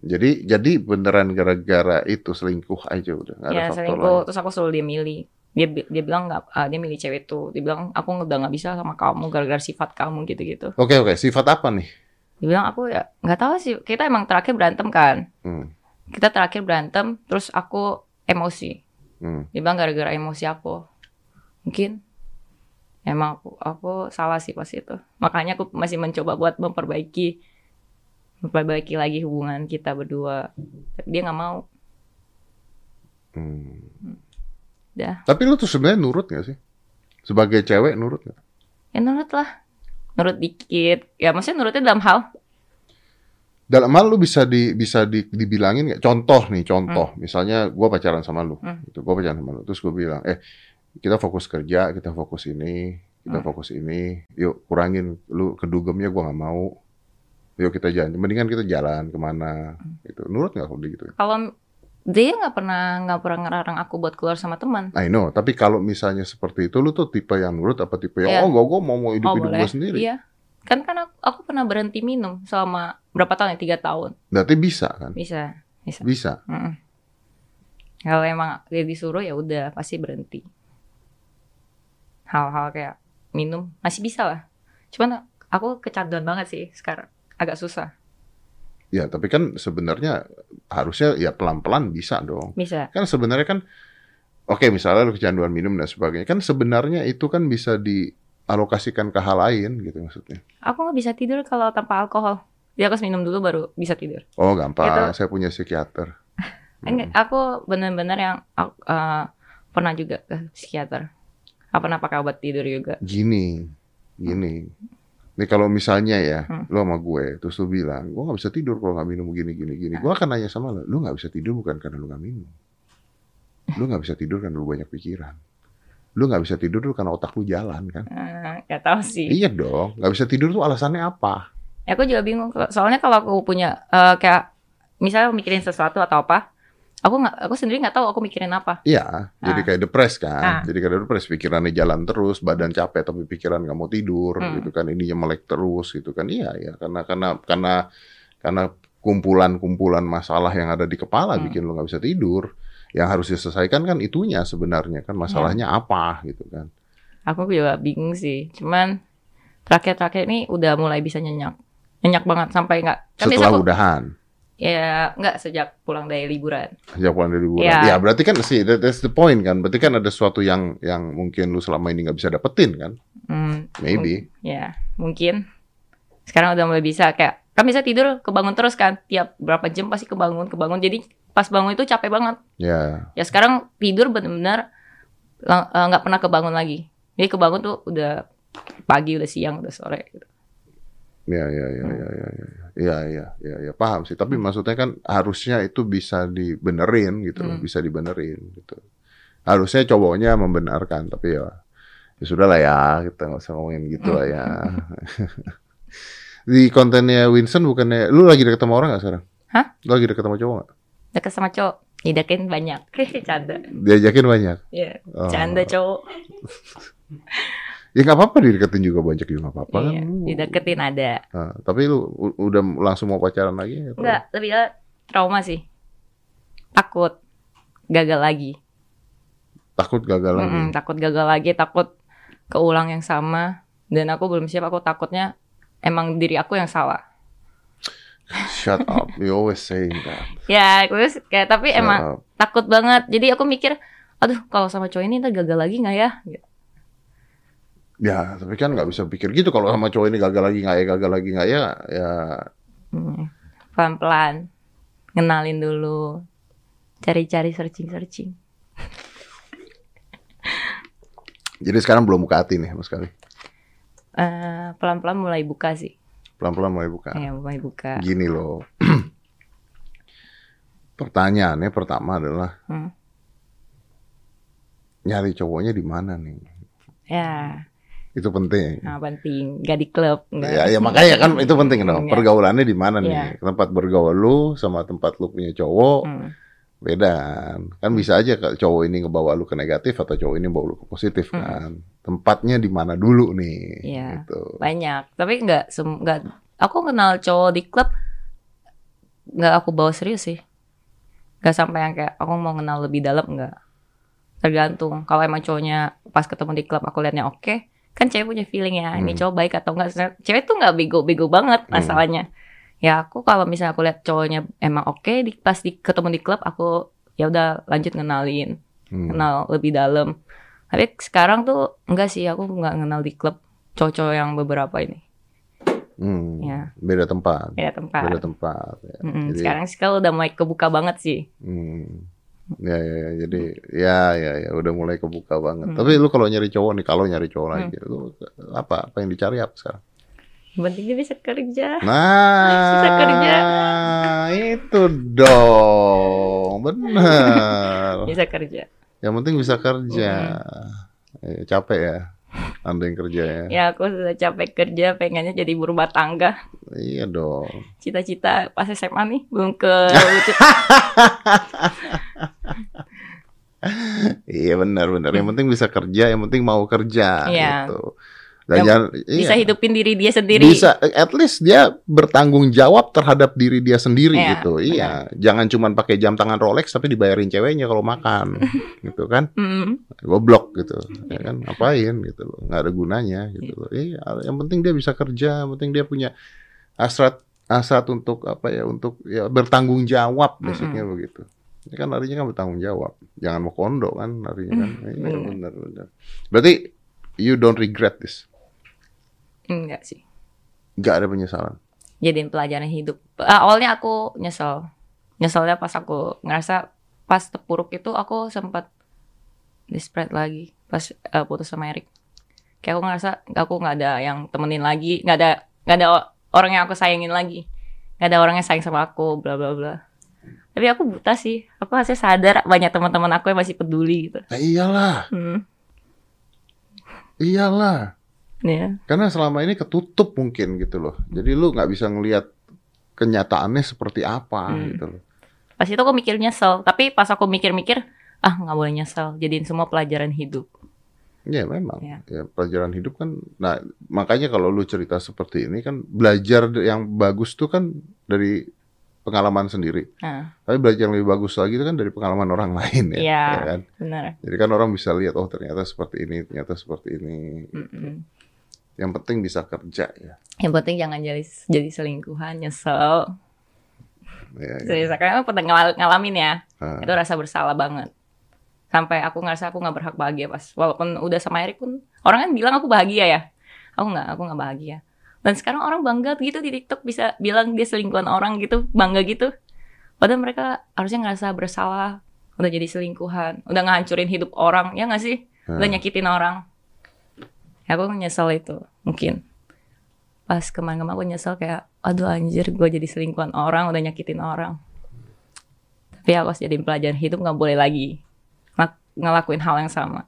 Jadi beneran gara-gara itu selingkuh aja udah. Gak ada faktor selingkuh. Terus aku suruh dia milih. Dia bilang nggak, dia milih cewek itu. Dia bilang aku udah nggak bisa sama kamu gara-gara sifat kamu gitu-gitu. Oke. Sifat apa nih? Dia bilang aku ya nggak tahu sih. Kita emang terakhir berantem kan. Kita terakhir berantem. Terus aku emosi. Dia bilang gara-gara emosi aku. Mungkin. Emang aku salah sih pas itu. Makanya aku masih mencoba buat memperbaiki lagi hubungan kita berdua. Tapi dia nggak mau. Dah. Tapi lu tuh sebenarnya nurut nggak sih? Sebagai cewek nurut nggak? Ya nurut lah. Nurut dikit. Ya maksudnya nurutnya dalam hal? Dalam hal lu bisa dibilangin nggak? Contoh, misalnya gue pacaran sama lu. Gitu. Gue pacaran sama lu. Terus gue bilang, kita fokus kerja, kita fokus ini, kita fokus ini. Yuk kurangin, lu kedugemnya gua nggak mau. Yuk kita jalan. Mendingan kita jalan kemana? Gitu. Nurut nggak kalau begitu? Kalau dia nggak pernah ngelarang aku buat keluar sama teman. I know. Tapi kalau misalnya seperti itu, lu tuh tipe yang nurut apa tipe yang gua mau hidup gua sendiri? Iya. Kan aku pernah berhenti minum selama berapa tahun ya? 3 tahun. Berarti bisa kan? Bisa. Kalau emang dia disuruh ya udah pasti berhenti. Hal-hal kayak minum masih bisa lah, cuman aku kecanduan banget sih sekarang, agak susah. Ya tapi kan sebenarnya harusnya ya pelan-pelan bisa dong. Bisa. Kan sebenarnya kan, oke, misalnya lu kecanduan minum dan sebagainya, kan sebenarnya itu kan bisa dialokasikan ke hal lain gitu maksudnya. Aku nggak bisa tidur kalau tanpa alkohol, dia harus minum dulu baru bisa tidur. Oh gampang, gitu. Saya punya psikiater. Aku benar-benar yang pernah juga ke psikiater. Apa pakai obat tidur juga? Gini. Ini kalau misalnya ya, lo sama gue, terus lo bilang, gue nggak bisa tidur kalau nggak minum gini. Gue akan nanya sama lo nggak bisa tidur bukan karena lo nggak minum. Lo nggak bisa tidur karena lo banyak pikiran. Lo nggak bisa tidur tuh karena otak lo jalan kan? Nggak tahu sih. Iya dong, nggak bisa tidur tuh alasannya apa? Ya, aku juga bingung. Soalnya kalau aku punya kayak misalnya mikirin sesuatu atau apa. Aku sendiri nggak tahu aku mikirin apa. Iya, jadi kayak depres kan. Jadi kayak depres, pikirannya jalan terus, badan capek tapi pikiran nggak mau tidur, gitu kan. Ininya melek terus, gitu kan. Iya, ya karena kumpulan-kumpulan masalah yang ada di kepala bikin lo nggak bisa tidur. Yang harus diselesaikan kan itunya sebenarnya kan, masalahnya apa, gitu kan. Aku juga bingung sih. Cuman terakhir-terakhir ini udah mulai bisa nyenyak banget sampai nggak. Setelah udahan. Ya, enggak, sejak pulang dari liburan. Ya, berarti kan sih, that's the point kan. Berarti kan ada sesuatu yang mungkin lu selama ini nggak bisa dapetin kan. Maybe. Ya, mungkin. Sekarang udah mulai bisa kayak, kan bisa tidur kebangun terus kan. Tiap berapa jam pasti kebangun. Jadi pas bangun itu capek banget. Ya. Ya sekarang tidur benar-benar nggak pernah kebangun lagi. Jadi kebangun tuh udah pagi, udah siang, udah sore gitu. Ya, paham sih. Tapi maksudnya kan harusnya itu bisa dibenerin gitu, bisa dibenerin gitu. Harusnya cowoknya membenarkan, tapi ya sudah lah ya, kita nggak usah ngomongin gitu lah ya. Di kontennya Winston bukannya, lu lagi deket sama orang nggak sekarang? Hah? Lu lagi deket sama cowok nggak? Deket sama cowok, diajakin banyak, canda. Diajakin banyak? Iya, canda cowok. Ya nggak apa-apa dideketin juga banyak juga nggak apa-apa. Iya, kan? Dideketin ada. Nah, tapi lu udah langsung mau pacaran lagi? Atau? Enggak, lebih trauma sih. Takut gagal lagi. Takut keulang yang sama. Dan aku belum siap. Aku takutnya emang diri aku yang salah. Shut up, you always saying that. Ya, terus kayak tapi emang takut banget. Jadi aku mikir, aduh kalau sama cowok ini ntar gagal lagi nggak ya? Ya, tapi kan nggak bisa pikir gitu kalau sama cowok ini gagal lagi nggak ya. Ya. Pelan-pelan, kenalin dulu, cari-cari searching. Jadi sekarang belum buka hati nih mas sekali. Pelan-pelan mulai buka sih. Pelan-pelan mulai buka. Gini loh. Pertanyaannya pertama adalah nyari cowoknya di mana nih? Ya. Itu penting. Nah, penting, gak di klub. Ya, makanya kan itu penting dong. Pergaulannya di mana nih? Tempat bergaul lu sama tempat lu punya cowok beda kan. Bisa aja cowok ini ngebawa lu ke negatif atau cowok ini bawa lu ke positif kan. Tempatnya di mana dulu nih? Ya, gitu. Banyak. Tapi nggak. Aku kenal cowok di klub nggak aku bawa serius sih. Nggak sampai yang kayak aku mau kenal lebih dalam nggak. Tergantung. Kalau emang cowoknya pas ketemu di klub aku liatnya oke. Kan cewek punya feeling ya, ini cowok baik atau enggak. Cewek tuh enggak bego-bego banget masalahnya. Ya aku kalau misalnya aku lihat cowoknya emang oke, pas ketemu di klub aku ya udah lanjut ngenalin, kenal lebih dalam. Tapi sekarang tuh enggak sih, aku enggak kenal di klub cowok-cowok yang beberapa ini. Ya. Beda tempat. Ya. Jadi, sekarang sih kalau udah mulai kebuka banget sih. Ya, jadi ya udah mulai kebuka banget. Tapi lu kalau nyari cowok lagi, lu apa yang dicari apa sekarang? Pentingnya bisa kerja. Nah, bisa kerja. Itu dong, benar. Bisa kerja. Yang penting bisa kerja. Ya, capek ya, andeng kerja ya. Ya, aku sudah capek kerja, pengennya jadi ibu rumah tangga. Iya dong. Cita-cita pas SMA nih belum ke. Iya benar. Yang penting bisa kerja, yang penting mau kerja gitu. Dan bisa hidupin diri dia sendiri. Bisa, at least dia bertanggung jawab terhadap diri dia sendiri gitu. Iya, jangan cuma pakai jam tangan Rolex tapi dibayarin ceweknya kalau makan, gitu kan? Goblok gitu, ya kan? Ngapain gitu loh, nggak ada gunanya gitu loh. Iya, yang penting dia bisa kerja, yang penting dia punya hasrat untuk bertanggung jawab, basicnya begitu. Ini kan larinya kan bertanggung jawab. Jangan mau kondo kan larinya kan. Iya benar. Berarti you don't regret this? Enggak sih. Enggak ada penyesalan? Jadiin pelajaran hidup. Awalnya aku nyesel. Nyeselnya pas aku ngerasa pas terpuruk itu aku sempat desperate lagi. Pas putus sama Eric. Kayak aku ngerasa aku gak ada yang temenin lagi. Gak ada orang yang aku sayangin lagi. Gak ada orang yang sayang sama aku. Bla bla bla. Tapi aku buta sih. Aku harusnya sadar banyak teman-teman aku yang masih peduli gitu. Nah, iyalah. Iyalah. Yeah. Karena selama ini ketutup mungkin gitu loh. Jadi lu nggak bisa ngelihat kenyataannya seperti apa gitu loh. Pas itu aku mikir nyesel. Tapi pas aku mikir-mikir, nggak boleh nyesel. Jadiin semua pelajaran hidup. Ya memang. Ya, pelajaran hidup kan. Nah makanya kalau lu cerita seperti ini kan belajar yang bagus tuh kan dari pengalaman sendiri. Tapi belajar yang lebih bagus lagi itu kan dari pengalaman orang lain ya. Iya, ya kan? Benar. Jadi kan orang bisa lihat, oh ternyata seperti ini. Gitu. Yang penting bisa kerja ya. Yang penting jangan jadi selingkuhan, nyesel. Iya. Karena aku pernah ngalamin ya. Itu rasa bersalah banget. Sampai aku ngerasa aku nggak berhak bahagia pas. Walaupun udah sama Eric pun, orang kan bilang aku bahagia ya. Aku nggak bahagia. Dan sekarang orang bangga gitu di TikTok bisa bilang dia selingkuhan orang gitu, bangga gitu. Padahal mereka harusnya ngerasa bersalah, udah jadi selingkuhan, udah ngehancurin hidup orang, ya nggak sih? Udah nyakitin orang. Ya, aku nyesel itu, mungkin. Pas kemarin aku nyesel kayak, aduh anjir gue jadi selingkuhan orang, udah nyakitin orang. Tapi aku harus jadiin pelajaran hidup, nggak boleh lagi ngelakuin hal yang sama.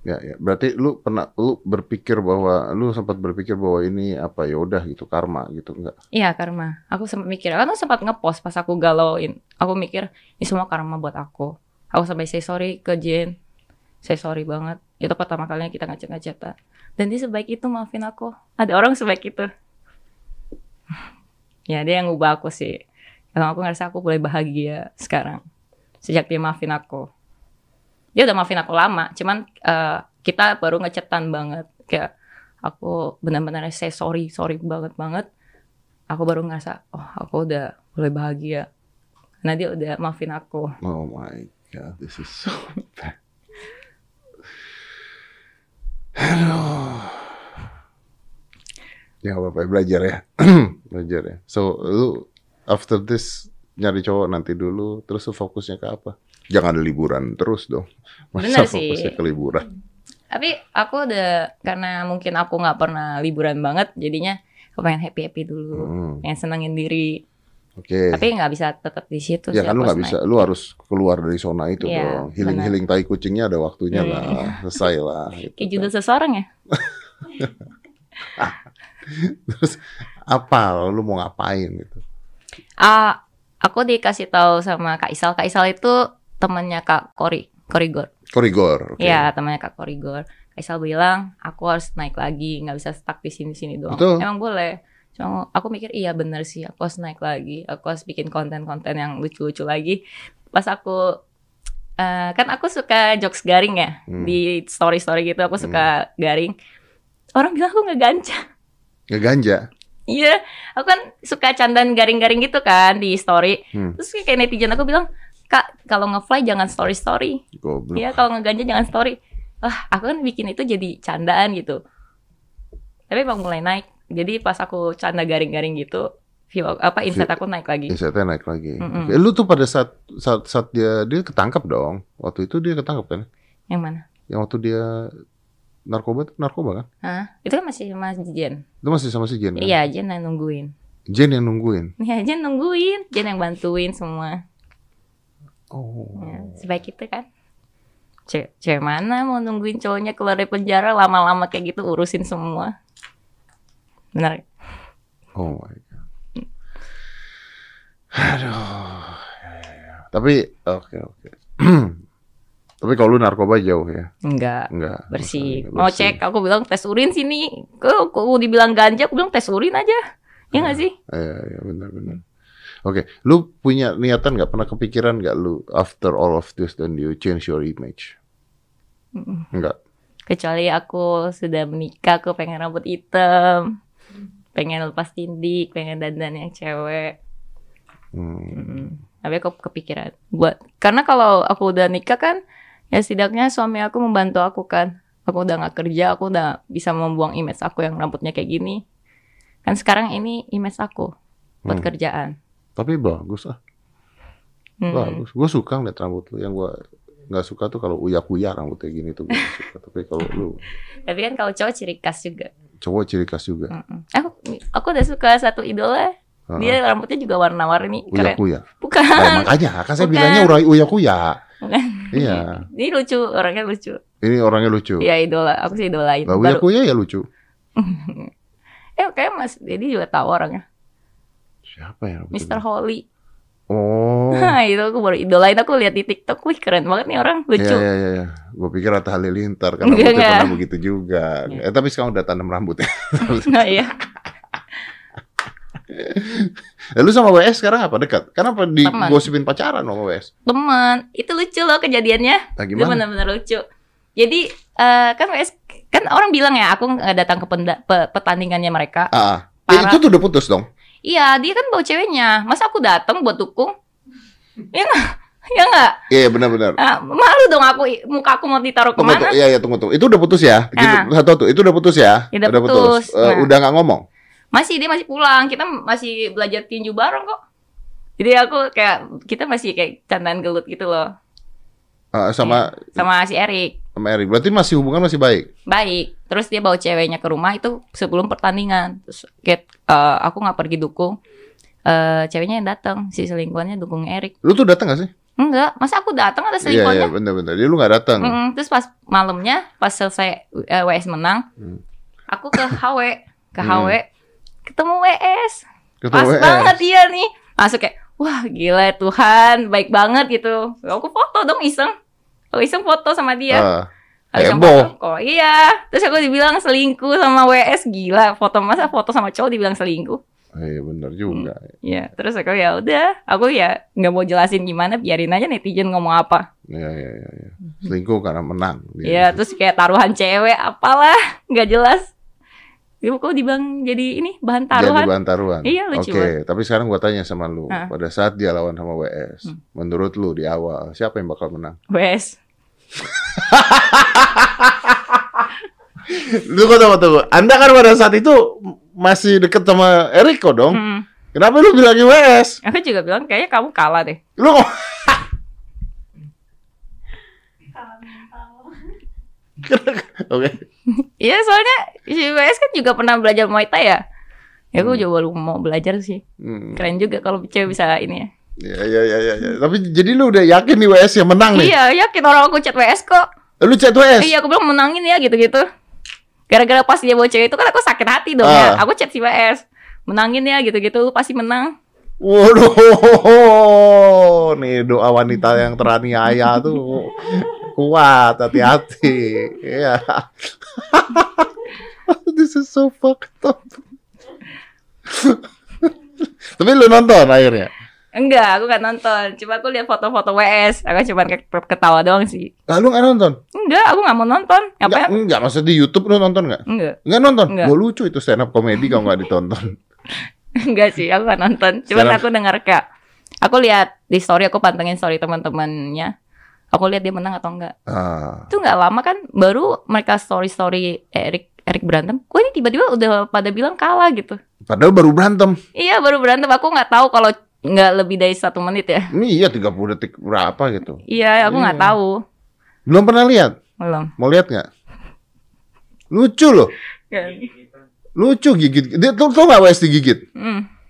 Ya, berarti lu sempat berpikir bahwa ini apa ya udah gitu karma gitu enggak? Iya karma. Aku sempat mikir, kan sempat ngepost pas aku galauin. Aku mikir ini semua karma buat aku. Aku sampai say sorry ke Jane. Say sorry banget. Itu pertama kalinya kita ngechat-ngechatan. Dan dia sebaik itu maafin aku. Ada orang sebaik itu. Ya dia yang ngubah aku sih. Karena aku ngerasa aku boleh bahagia sekarang. Sejak dia maafin aku. Dia udah maafin aku lama, cuman kita baru ngecatan banget. Kayak aku benar-benar say sorry banget. Aku baru ngerasa, oh aku udah boleh bahagia. Nah dia udah maafin aku. Oh my god, this is so bad. Aduh. Ya nggak apa-apa, belajar ya. Belajar ya. So, lu after this nyari cowok nanti dulu, terus lu fokusnya ke apa? Jangan liburan terus dong. Masa bener fokusnya sih ke liburan? Tapi aku udah, karena mungkin aku nggak pernah liburan banget, jadinya aku pengen happy-happy dulu, pengen senengin diri. Okay. Tapi nggak bisa tetap di situ. Ya kan lu nggak bisa, lu harus keluar dari zona itu ya, dong. Healing-healing tai kucingnya ada waktunya lah, selesai lah. Gitu. Kayak judul seseorang ya. Terus apa? Lu mau ngapain gitu? Aku dikasih tahu sama Kak Isal. Kak Isal itu temannya Kak Corygor. Corygor. Okay. Ya temannya Kak Corygor. Kak Isal bilang aku harus naik lagi, nggak bisa stuck di sini-sini doang. Betul. Emang boleh. Aku mikir iya bener sih, aku harus naik lagi, aku harus bikin konten-konten yang lucu-lucu lagi. Pas aku kan aku suka jokes garing ya, di story-story gitu aku suka garing. Orang bilang aku ngeganja. Ngeganja? Iya, aku kan suka candaan garing-garing gitu kan di story. Terus kayak netizen aku bilang, Kak kalau nge-fly jangan story-story. Iya kalau ngeganja jangan story. Wah aku kan bikin itu jadi candaan gitu. Tapi emang mulai naik. Jadi pas aku canda garing-garing gitu, insight aku naik lagi. Insightnya naik lagi. Okay. Lu tuh pada saat dia ketangkap dong. Waktu itu dia ketangkap kan? Yang mana? Yang waktu dia narkoba kan? Hah? Itu kan masih sama si Jane. Itu masih sama si Jane kan? Iya, Jane yang nungguin. Jane yang nungguin? Iya, Jane nungguin. Jane yang bantuin semua. Oh. Ya, sebaik itu kan. Cewek mana mau nungguin cowoknya keluar dari penjara lama-lama kayak gitu urusin semua. Benar. Oh my god. Aduh. Tapi oke. Tapi kalau lu narkoba jauh ya? Enggak. Bersih. Mau cek, aku bilang tes urin sini. Kok dibilang ganja, aku bilang tes urin aja. Ya nggak sih? Iya, benar. Oke, lu punya niatan nggak? Pernah kepikiran nggak lu after all of this then you change your image? Enggak. Kecuali aku sudah menikah, aku pengen rambut hitam, pengen lepas tindik, pengen dandan yang cewek. Tapi aku kepikiran buat, karena kalau aku udah nikah kan, ya setidaknya suami aku membantu aku kan. Aku udah gak kerja, aku udah bisa membuang image aku yang rambutnya kayak gini. Kan sekarang ini image aku buat kerjaan. Tapi bagus ah. Bagus, gue suka ngeliat rambut lu yang gue... Nggak suka tuh kalau uyak-uyak rambutnya gini tuh gue suka. Tapi kalau lu tapi kan kalau cowok ciri khas juga. Cowok ciri khas juga. Aku udah suka satu idola. Dia rambutnya juga warna-warni. Uyak-uyak. Bukan. Nah, makanya kan saya bilangnya uyak-uyak. Iya. Ini lucu, orangnya lucu. Ini orangnya lucu. Iya idola, aku sih idolain. Nah, uyak-uyak ya lucu. Kayak Mas Deddy juga tahu orangnya. Siapa ya? Mr. Holly. Oh. Nah, itu aku baru idolain, aku lihat di TikTok, wih keren banget nih orang, lucu. Iya. Gue pikir Atta Halilintar karena rambutnya pernah begitu juga. Tapi sekarang udah tanam rambutnya. Nah, iya. Lu sama WS sekarang apa dekat? Kenapa digosipin pacaran sama WS? Teman, itu lucu loh kejadiannya. Nah, itu benar-benar lucu. Jadi kan WS kan orang bilang ya, aku datang ke pertandingannya mereka. Itu tuh udah putus dong. Iya, dia kan bawa ceweknya. Masa aku datang buat dukung? Ya nggak? Ya nggak? Iya, benar-benar. Malu dong aku, muka aku mau ditaruh kemana? Iya, tunggu. Itu udah putus ya? Satu, itu udah putus ya? Udah putus. Udah nggak ngomong? Dia masih pulang. Kita masih belajar tinju bareng kok. Jadi kita masih kayak candaan gelut gitu loh. Sama si Eric. Sama Eric. Berarti hubungan masih baik? Baik. Terus dia bawa ceweknya ke rumah itu sebelum pertandingan. Terus aku nggak pergi dukung. Ceweknya yang datang, si selingkuhannya dukung Eric. Lu tuh datang nggak sih? Enggak. Masa aku datang ada selingkuhannya? Iya, bener-bener. Jadi lu nggak datang. Terus pas malamnya, pas selesai WS menang, aku ke HW, ketemu WS. Pas banget dia nih. Masuk kayak, wah gila Tuhan, baik banget gitu. Aku foto dong iseng. Aku iseng foto sama dia. Heboh. Iya. Terus aku dibilang selingkuh sama WS, gila. Foto sama cowok dibilang selingkuh. Iya bener juga. Iya. Terus aku ya udah, aku ya nggak mau jelasin gimana, biarin aja netizen ngomong apa. Iya. Selingkuh karena menang. Iya. Terus kayak taruhan cewek, apalah, nggak jelas. Kok dibilang jadi ini bahan taruhan? Jadi bahan taruhan. Iya lucu. Oke, tapi sekarang gua tanya sama lu. Pada saat dia lawan sama WS, menurut lu di awal siapa yang bakal menang? WS. Tunggu. Anda kan pada saat itu masih deket sama Eriko dong. Kenapa lu bilang WS? Aku juga bilang kayaknya kamu kalah deh. Lu oke. Iya soalnya WS kan juga pernah belajar Muay Thai ya. Ya aku juga baru mau belajar sih. Keren juga kalau cewek bisa ini ya. Ya. Tapi jadi lu udah yakin nih WS yang menang nih? Iya, yakin, orang aku chat WS kok. Lu chat WS? Iya, aku bilang menangin ya gitu-gitu. Gara-gara pas dia bawa cewek itu kan aku sakit hati dong ya. Aku chat si WS, menangin ya gitu-gitu, lu pasti menang. Waduh, nih doa wanita yang teraniaya tuh kuat, hati-hati. Iya. This is so fucked up. Tapi lu nonton akhirnya? Enggak, aku gak nonton. Cuma aku lihat foto-foto WS. Aku cuma ketawa doang sih. Lalu gak nonton? Enggak, aku gak mau nonton. Ngapain? Enggak, maksud di YouTube lu nonton gak? Enggak nonton? Mau lucu itu stand up comedy kalau gak ditonton. Enggak sih, aku gak nonton. Cuma aku denger Kak. Aku lihat di story, aku pantengin story teman-temannya. Aku lihat dia menang atau enggak. Itu gak lama kan, baru mereka story-story Erik berantem. Kok ini tiba-tiba udah pada bilang kalah gitu. Padahal baru berantem. Iya, baru berantem. Aku gak tahu kalau nggak lebih dari 1 menit ya? Iya, 30 detik berapa gitu? Iya, aku nggak tahu. Belum pernah lihat? Belum. Mau lihat nggak? Lucu loh. Lucu gigit. Dia tuh nggak WS digigit.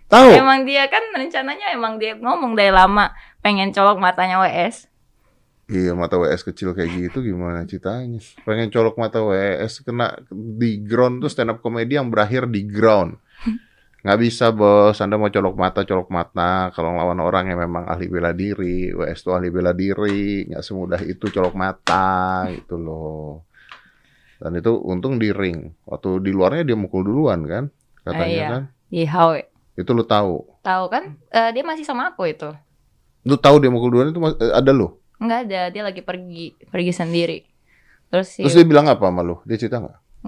Tahu? Emang dia kan rencananya emang dia ngomong dari lama pengen colok matanya WS. Iya, mata WS kecil kayak gitu gimana ceritanya? Pengen colok mata WS kena di ground tuh stand up comedy yang berakhir di ground. Nggak bisa bos, Anda mau colok mata kalau lawan orang yang memang ahli bela diri. WS tuh ahli bela diri, nggak semudah itu colok mata gitu loh. Dan itu untung di ring, waktu di luarnya dia mukul duluan kan katanya. Iya. Kan Yihau. Itu lu tahu kan dia masih sama aku itu. Lu tahu dia mukul duluan itu ada lu? Nggak ada, dia lagi pergi sendiri. Terus dia bilang apa sama lu? Dia cerita nggak?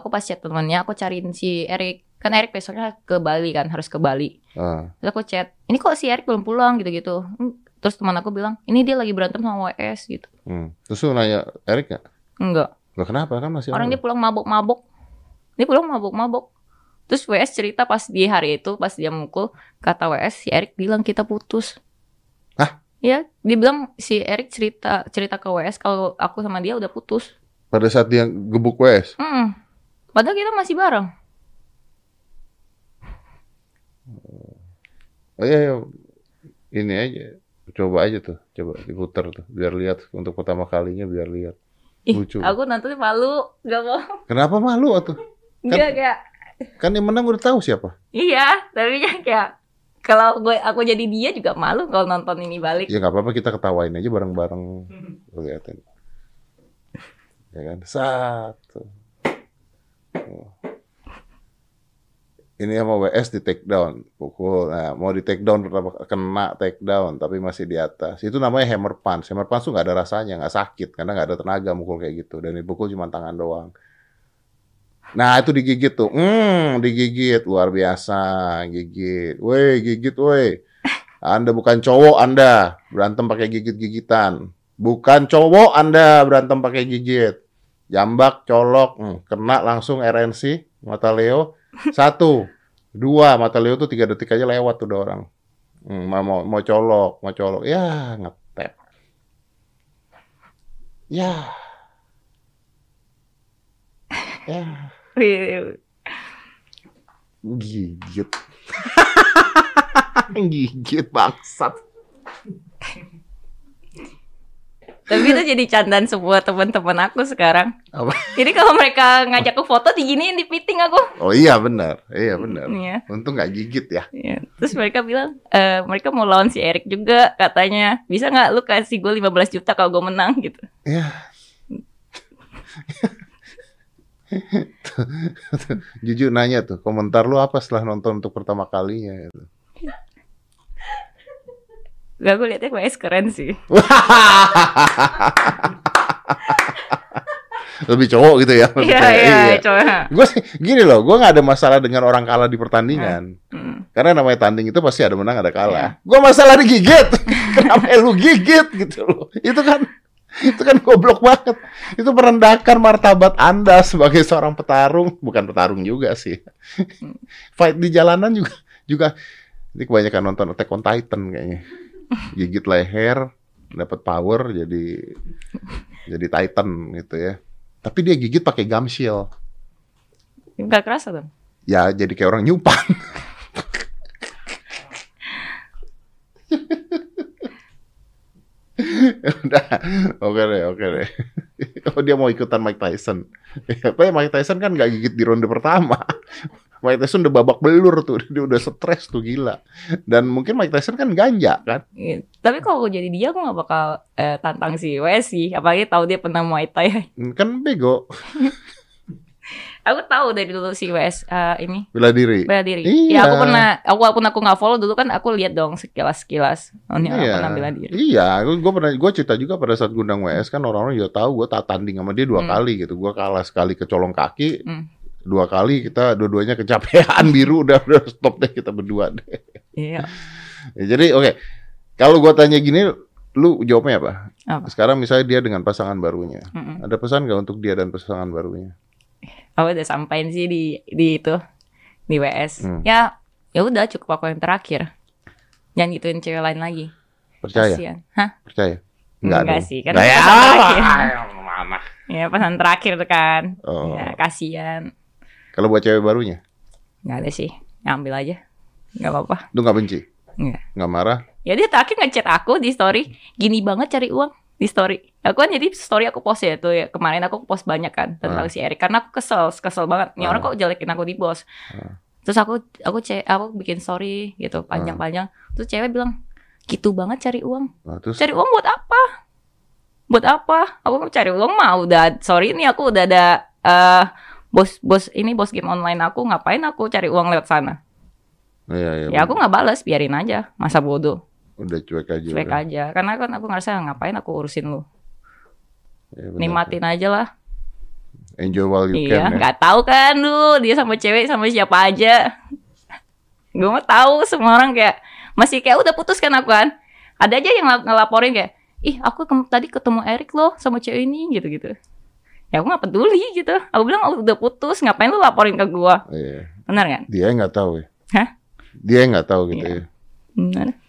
Aku pas chat temannya, aku cariin si Erik. Kan Erik besoknya ke Bali kan, harus ke Bali. Terus aku chat, ini kok si Erik belum pulang gitu-gitu. Terus teman aku bilang, ini dia lagi berantem sama WS gitu. Terus lu nanya Erik gak? Enggak. Loh kenapa? Kan masih orang dia pulang mabok-mabok. Terus WS cerita pas di hari itu, pas dia mukul, kata WS, si Erik bilang kita putus. Hah? Iya, dia bilang si Erik cerita ke WS kalau aku sama dia udah putus. Pada saat dia gebuk WS? Padahal kita masih bareng. Oh iya, ini aja, coba aja tuh, coba diputar tuh, biar lihat untuk pertama kalinya, biar lihat. Lucu. Aku nanti malu, gak mau. Kenapa malu tuh? Enggak. Kan yang menang udah tahu siapa. Iya, tapi kayak kalau aku jadi dia juga malu kalau nonton ini balik. Ya nggak apa-apa, kita ketawain aja bareng-bareng, liatin. Ya kan, 1. Ini sama WS di take down, pukul. Nah, mau di take down pertama kena take down, tapi masih di atas. Itu namanya hammer punch. Hammer punch tuh nggak ada rasanya, nggak sakit karena nggak ada tenaga mukul kayak gitu. Dan dipukul cuma tangan doang. Nah itu digigit tuh, digigit luar biasa, gigit. Woi gigit, woi. Anda bukan cowok, Anda berantem pakai gigit-gigitan. Bukan cowok, Anda berantem pakai gigit. Jambak, colok, kena langsung RNC mata Leo. 1, 2 mata Leo tuh 3 detik aja lewat tuh udah orang. Mau colok ya ngetep ya gigit bangsat. Tapi itu jadi candaan semua teman-teman aku sekarang. Apa? Jadi kalau mereka ngajak aku foto diginiin, dipiting aku. Oh iya benar. Iya. Untung nggak gigit ya. Iya. Terus mereka bilang, mereka mau lawan si Erik juga katanya. Bisa nggak lu kasih gue 15 juta kalau gue menang gitu? Iya. Jujur nanya tuh, komentar lu apa setelah nonton untuk pertama kalinya itu? Gak, gue liatnya WS keren sih. Lebih cowok gitu ya. Iya, cowok. Gue sih gini loh, gue gak ada masalah dengan orang kalah di pertandingan. Karena namanya tanding itu pasti ada menang ada kalah. Gue masalah digigit. Kenapa lu gigit gitu loh. Itu kan Itu kan goblok banget. Itu merendahkan martabat Anda sebagai seorang petarung. Bukan petarung juga sih. Fight di jalanan juga. Ini kebanyakan nonton Attack on Titan kayaknya. Gigit leher, dapat power, jadi Titan gitu ya. Tapi dia gigit pakai gum shield. Gak kerasa dong? Ya jadi kayak orang nyumpang. Udah, oke deh. Oh dia mau ikutan Mike Tyson. Apa ya, Mike Tyson kan gak gigit di ronde pertama. Mike Tyson udah babak belur tuh, dia udah stres tuh gila. Dan mungkin Mike Tyson kan ganja kan. Tapi kalau jadi dia, aku gak bakal tantang si WS sih. Apalagi tahu dia pernah Muay Thai. Kan bego. Aku tahu dari dulu si WS ini bela diri. Iya. Ya aku nggak follow dulu kan, aku lihat dong sekilas. Ini orang bela diri. Iya, gue cerita juga pada saat gundang WS kan, orang-orang juga tahu gue tanding sama dia 2 kali gitu. Gue kalah sekali ke colong kaki, 2 kali kita dua-duanya kecapean biru, udah stop deh kita berdua deh. Iya. Ya, jadi oke. Kalau gue tanya gini, lu jawabnya apa? Sekarang misalnya dia dengan pasangan barunya, ada pesan nggak untuk dia dan pasangan barunya? Aku udah sampein sih di WS. Ya udah cukup aku yang terakhir. Jangan gituin cewek lain lagi. Percaya? Kasian. Hah? Percaya? Enggak sih, kan pasan terakhir. Ya pasan terakhir tuh kan. Oh. Ya kasian. Kalau buat cewek barunya? Enggak ada sih. Ambil aja. Enggak apa-apa. Lu enggak benci? Enggak marah? Ya dia terakhir ngechat aku di story, gini banget cari uang. Di story, aku kan jadi story aku post ya tuh ya. Kemarin aku post banyak kan tentang si Eric karena aku kesel banget. Ini orang kok jelekin aku di bos. Terus aku bikin story gitu panjang-panjang. Terus cewek bilang gitu banget cari uang. Nah, terus... Cari uang buat apa? Buat apa? Aku mau cari uang mah udah. Sorry nih aku udah ada bos game online aku. Ngapain aku cari uang lewat sana? Ya aku nggak balas, biarin aja. Masa bodoh. Udah cuek aja karena kan aku ngerasa ngapain aku urusin lu ya, nikmatin aja lah, enjoy while you can. Nggak tahu kan lu dia sama cewek sama siapa aja. Gue mau tahu, semua orang kayak masih kayak udah putus kan, aku kan ada aja yang ngelaporin kayak ih aku tadi ketemu Eric loh sama cewek ini gitu. Ya aku nggak peduli gitu, aku bilang udah putus, ngapain lu laporin ke gue? Benar kan dia nggak tahu ya. Hah? Dia nggak tahu gitu ya. Benar.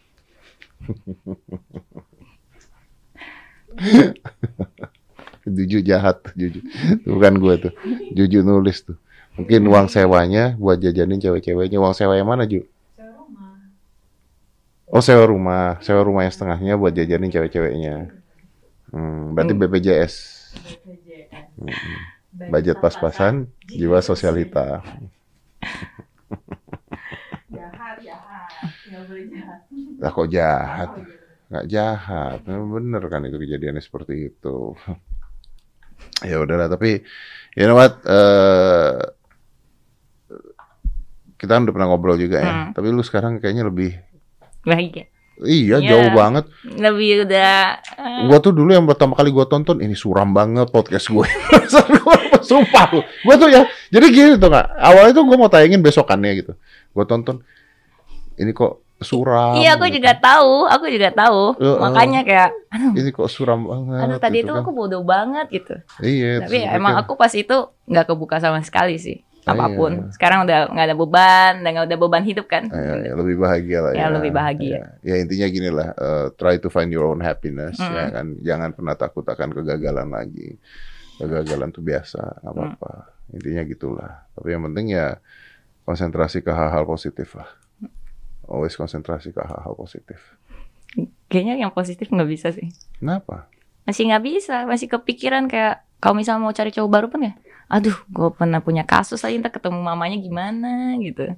Juju jahat, Juju. Bukan gue tuh. Juju nulis tuh. Mungkin uang sewanya buat jajanin cewek-ceweknya. Uang sewa yang mana, Ju? Sewa rumah. Oh, sewa rumah. Sewa rumah yang setengahnya buat jajanin cewek-ceweknya. Berarti BPJS. Budget pas-pasan, jiwa sosialita. Lah kok jahat? Nggak jahat, bener kan itu kejadiannya seperti itu. Ya udahlah, tapi you know what, kita kan udah pernah ngobrol juga ya. Tapi lu sekarang kayaknya lebih bahagia. Iya, jauh banget. Lebih udah. Gua tuh dulu yang pertama kali gua tonton, ini suram banget podcast gue. Sumpah lu. Gua tuh ya, jadi gini tuh Kak. Awalnya tuh gua mau tayangin besokannya gitu. Gua tonton, ini kok suram. Iya, aku gitu. juga tahu. Makanya kayak ini kok suram banget. Tadi gitu itu kan. Aku bodoh banget gitu. Iya. Tapi ya, emang aku pas itu nggak kebuka sama sekali sih. Apapun. Iya. Sekarang udah nggak ada beban, dan nggak ada beban hidup kan. Iya, lebih bahagia lah. Ya lebih bahagia. Ya intinya gini lah, try to find your own happiness. Ya kan, jangan pernah takut akan kegagalan lagi. Kegagalan tuh biasa, nggak apa-apa. Intinya gitulah. Tapi yang penting ya konsentrasi ke hal-hal positif lah. Always konsentrasi ke hal-hal positif. Kayaknya yang positif nggak bisa sih. Kenapa? Masih nggak bisa, masih kepikiran kayak kalau misalnya mau cari cowok baru pun ya, aduh, gue pernah punya kasus lagi, ntar ketemu mamanya gimana gitu.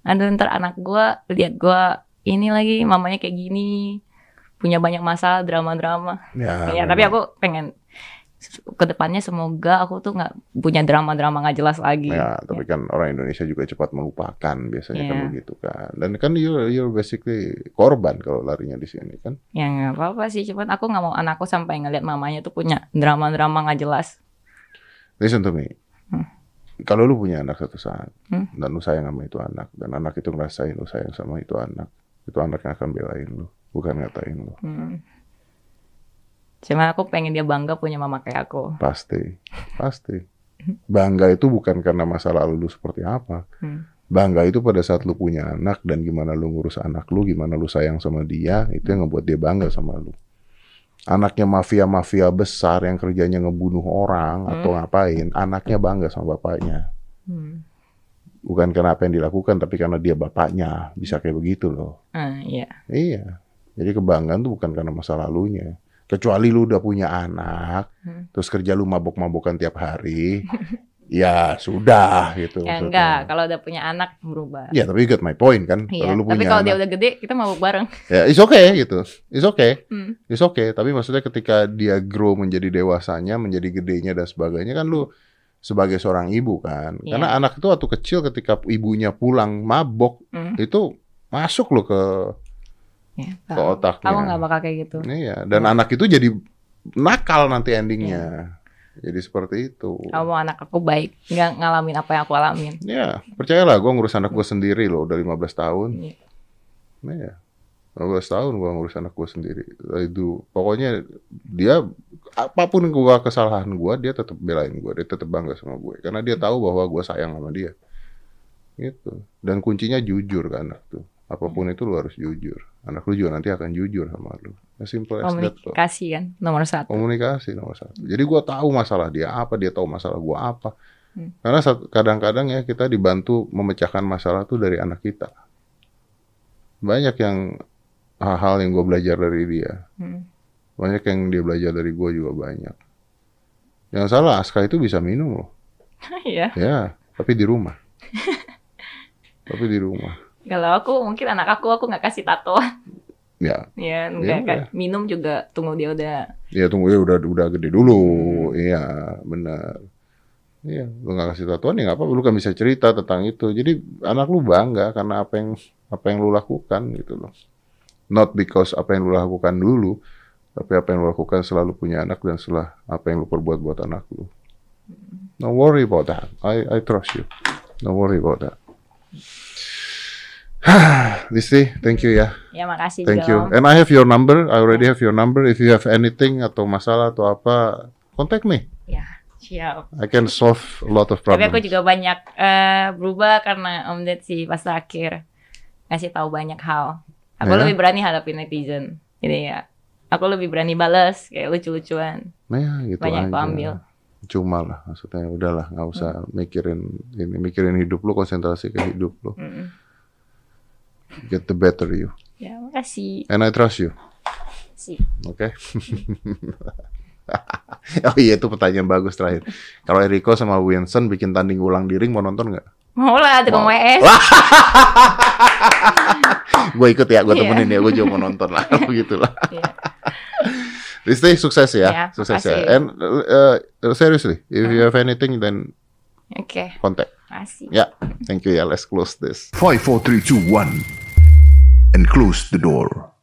Aduh, ntar anak gue lihat gue ini lagi, mamanya kayak gini, punya banyak masalah, drama-drama. Ya tapi aku pengen kedepannya semoga aku tuh nggak punya drama-drama nggak jelas lagi. Ya, tapi kan orang Indonesia juga cepat melupakan biasanya kan begitu kan. Dan kan you're basically korban kalau larinya di sini kan. Ya nggak apa-apa sih, cuman aku nggak mau anakku sampai ngeliat mamanya tuh punya drama-drama nggak jelas. Listen to me. Kalau lu punya anak satu saat dan lu sayang sama itu anak dan anak itu ngerasain lu sayang sama itu anak yang akan belain lu, bukan ngatain lu. Cuman aku pengen dia bangga punya mama kayak aku. Pasti, pasti. Bangga itu bukan karena masa lalu lu seperti apa. Bangga itu pada saat lu punya anak dan gimana lu ngurus anak lu, gimana lu sayang sama dia, itu yang ngebuat dia bangga sama lu. Anaknya mafia-mafia besar yang kerjanya ngebunuh orang atau ngapain, anaknya bangga sama bapaknya. Bukan karena apa yang dilakukan, tapi karena dia bapaknya. Bisa kayak begitu loh. Iya. Jadi kebanggaan tuh bukan karena masa lalunya. Kecuali lu udah punya anak, terus kerja lu mabok-mabokan tiap hari, ya sudah gitu. Ya enggak, kalau udah punya anak berubah. Ya tapi you got my point kan. Iya, kalau lu tapi punya kalau anak, dia udah gede, kita mabok bareng. Ya it's okay gitu, it's okay, it's okay. Tapi maksudnya ketika dia grow menjadi dewasanya, menjadi gedenya dan sebagainya kan lu sebagai seorang ibu kan. Yeah. Karena anak itu waktu kecil ketika ibunya pulang mabok, itu masuk lu ke... ke otaknya. Aku gak bakal kayak gitu. Iya, dan anak itu jadi nakal nanti endingnya. Jadi seperti itu. Kamu anak aku baik, gak ngalamin apa yang aku alamin. Iya, percayalah, gue ngurus anak gue sendiri loh, udah 15 tahun. Iya, 15 tahun gue ngurus anak gue sendiri. Itu pokoknya dia, apapun gua kesalahan gue, dia tetap belain gue, dia tetap bangga sama gue. Karena dia tahu bahwa gue sayang sama dia. Gitu. Dan kuncinya jujur ke anak tuh. Apapun itu lu harus jujur. Anak lu juga nanti akan jujur sama lu. As simple as that. Komunikasi kan nomor satu. Komunikasi nomor satu. Jadi gua tahu masalah dia apa, dia tahu masalah gua apa. Karena kadang-kadang ya kita dibantu memecahkan masalah tuh dari anak kita. Banyak yang hal-hal yang gua belajar dari dia. Banyak yang dia belajar dari gua juga banyak. Yang salah Aska itu bisa minum loh. Iya. Ya, tapi di rumah. Kalau aku mungkin anak aku nggak kasih tato. Ya, enggak kan. Minum juga tunggu dia udah. Iya, tunggu dia udah gede dulu. Iya, benar. Iya, lu nggak kasih tatoan ya nggak apa-apa. Lu kan bisa cerita tentang itu. Jadi anak lu bangga karena apa yang lu lakukan gitu loh. Not because apa yang lu lakukan dulu, tapi apa yang lu lakukan selalu punya anak dan setelah apa yang lu perbuat buat anak lu. No worry about that. I trust you. No worry about that. Listy, thank you ya. Ya, makasih. Thank you. And I have your number. I already have your number. If you have anything atau masalah atau apa, contact me. Ya, siap. I can solve a lot of problems. Tapi aku juga banyak berubah karena Om Ded sih pas akhir ngasih tahu banyak hal. Aku lebih berani hadapin netizen. Jadi ya, aku lebih berani balas kayak lucu-lucuan. Nah, gitu banyak aja. Aku ambil. Cuma lah, maksudnya udahlah, nggak usah mikirin hidup lu, konsentrasi ke hidup lu. Get the better you. Ya, makasih. And I trust you. Oke. Oh iya, itu pertanyaan bagus terakhir. Kalau Eriko sama Winston bikin tanding ulang di ring, mau nonton nggak? Mau lah, tukang WS. Gue ikut ya, gue temenin ya, gue juga mau nonton lah, gitu lah. Listy, sukses ya, sukses ya. And seriously, if you have anything, then contact. Yeah, thank you. Yeah, let's close this. 5, 4, 3, 2, 1, and close the door.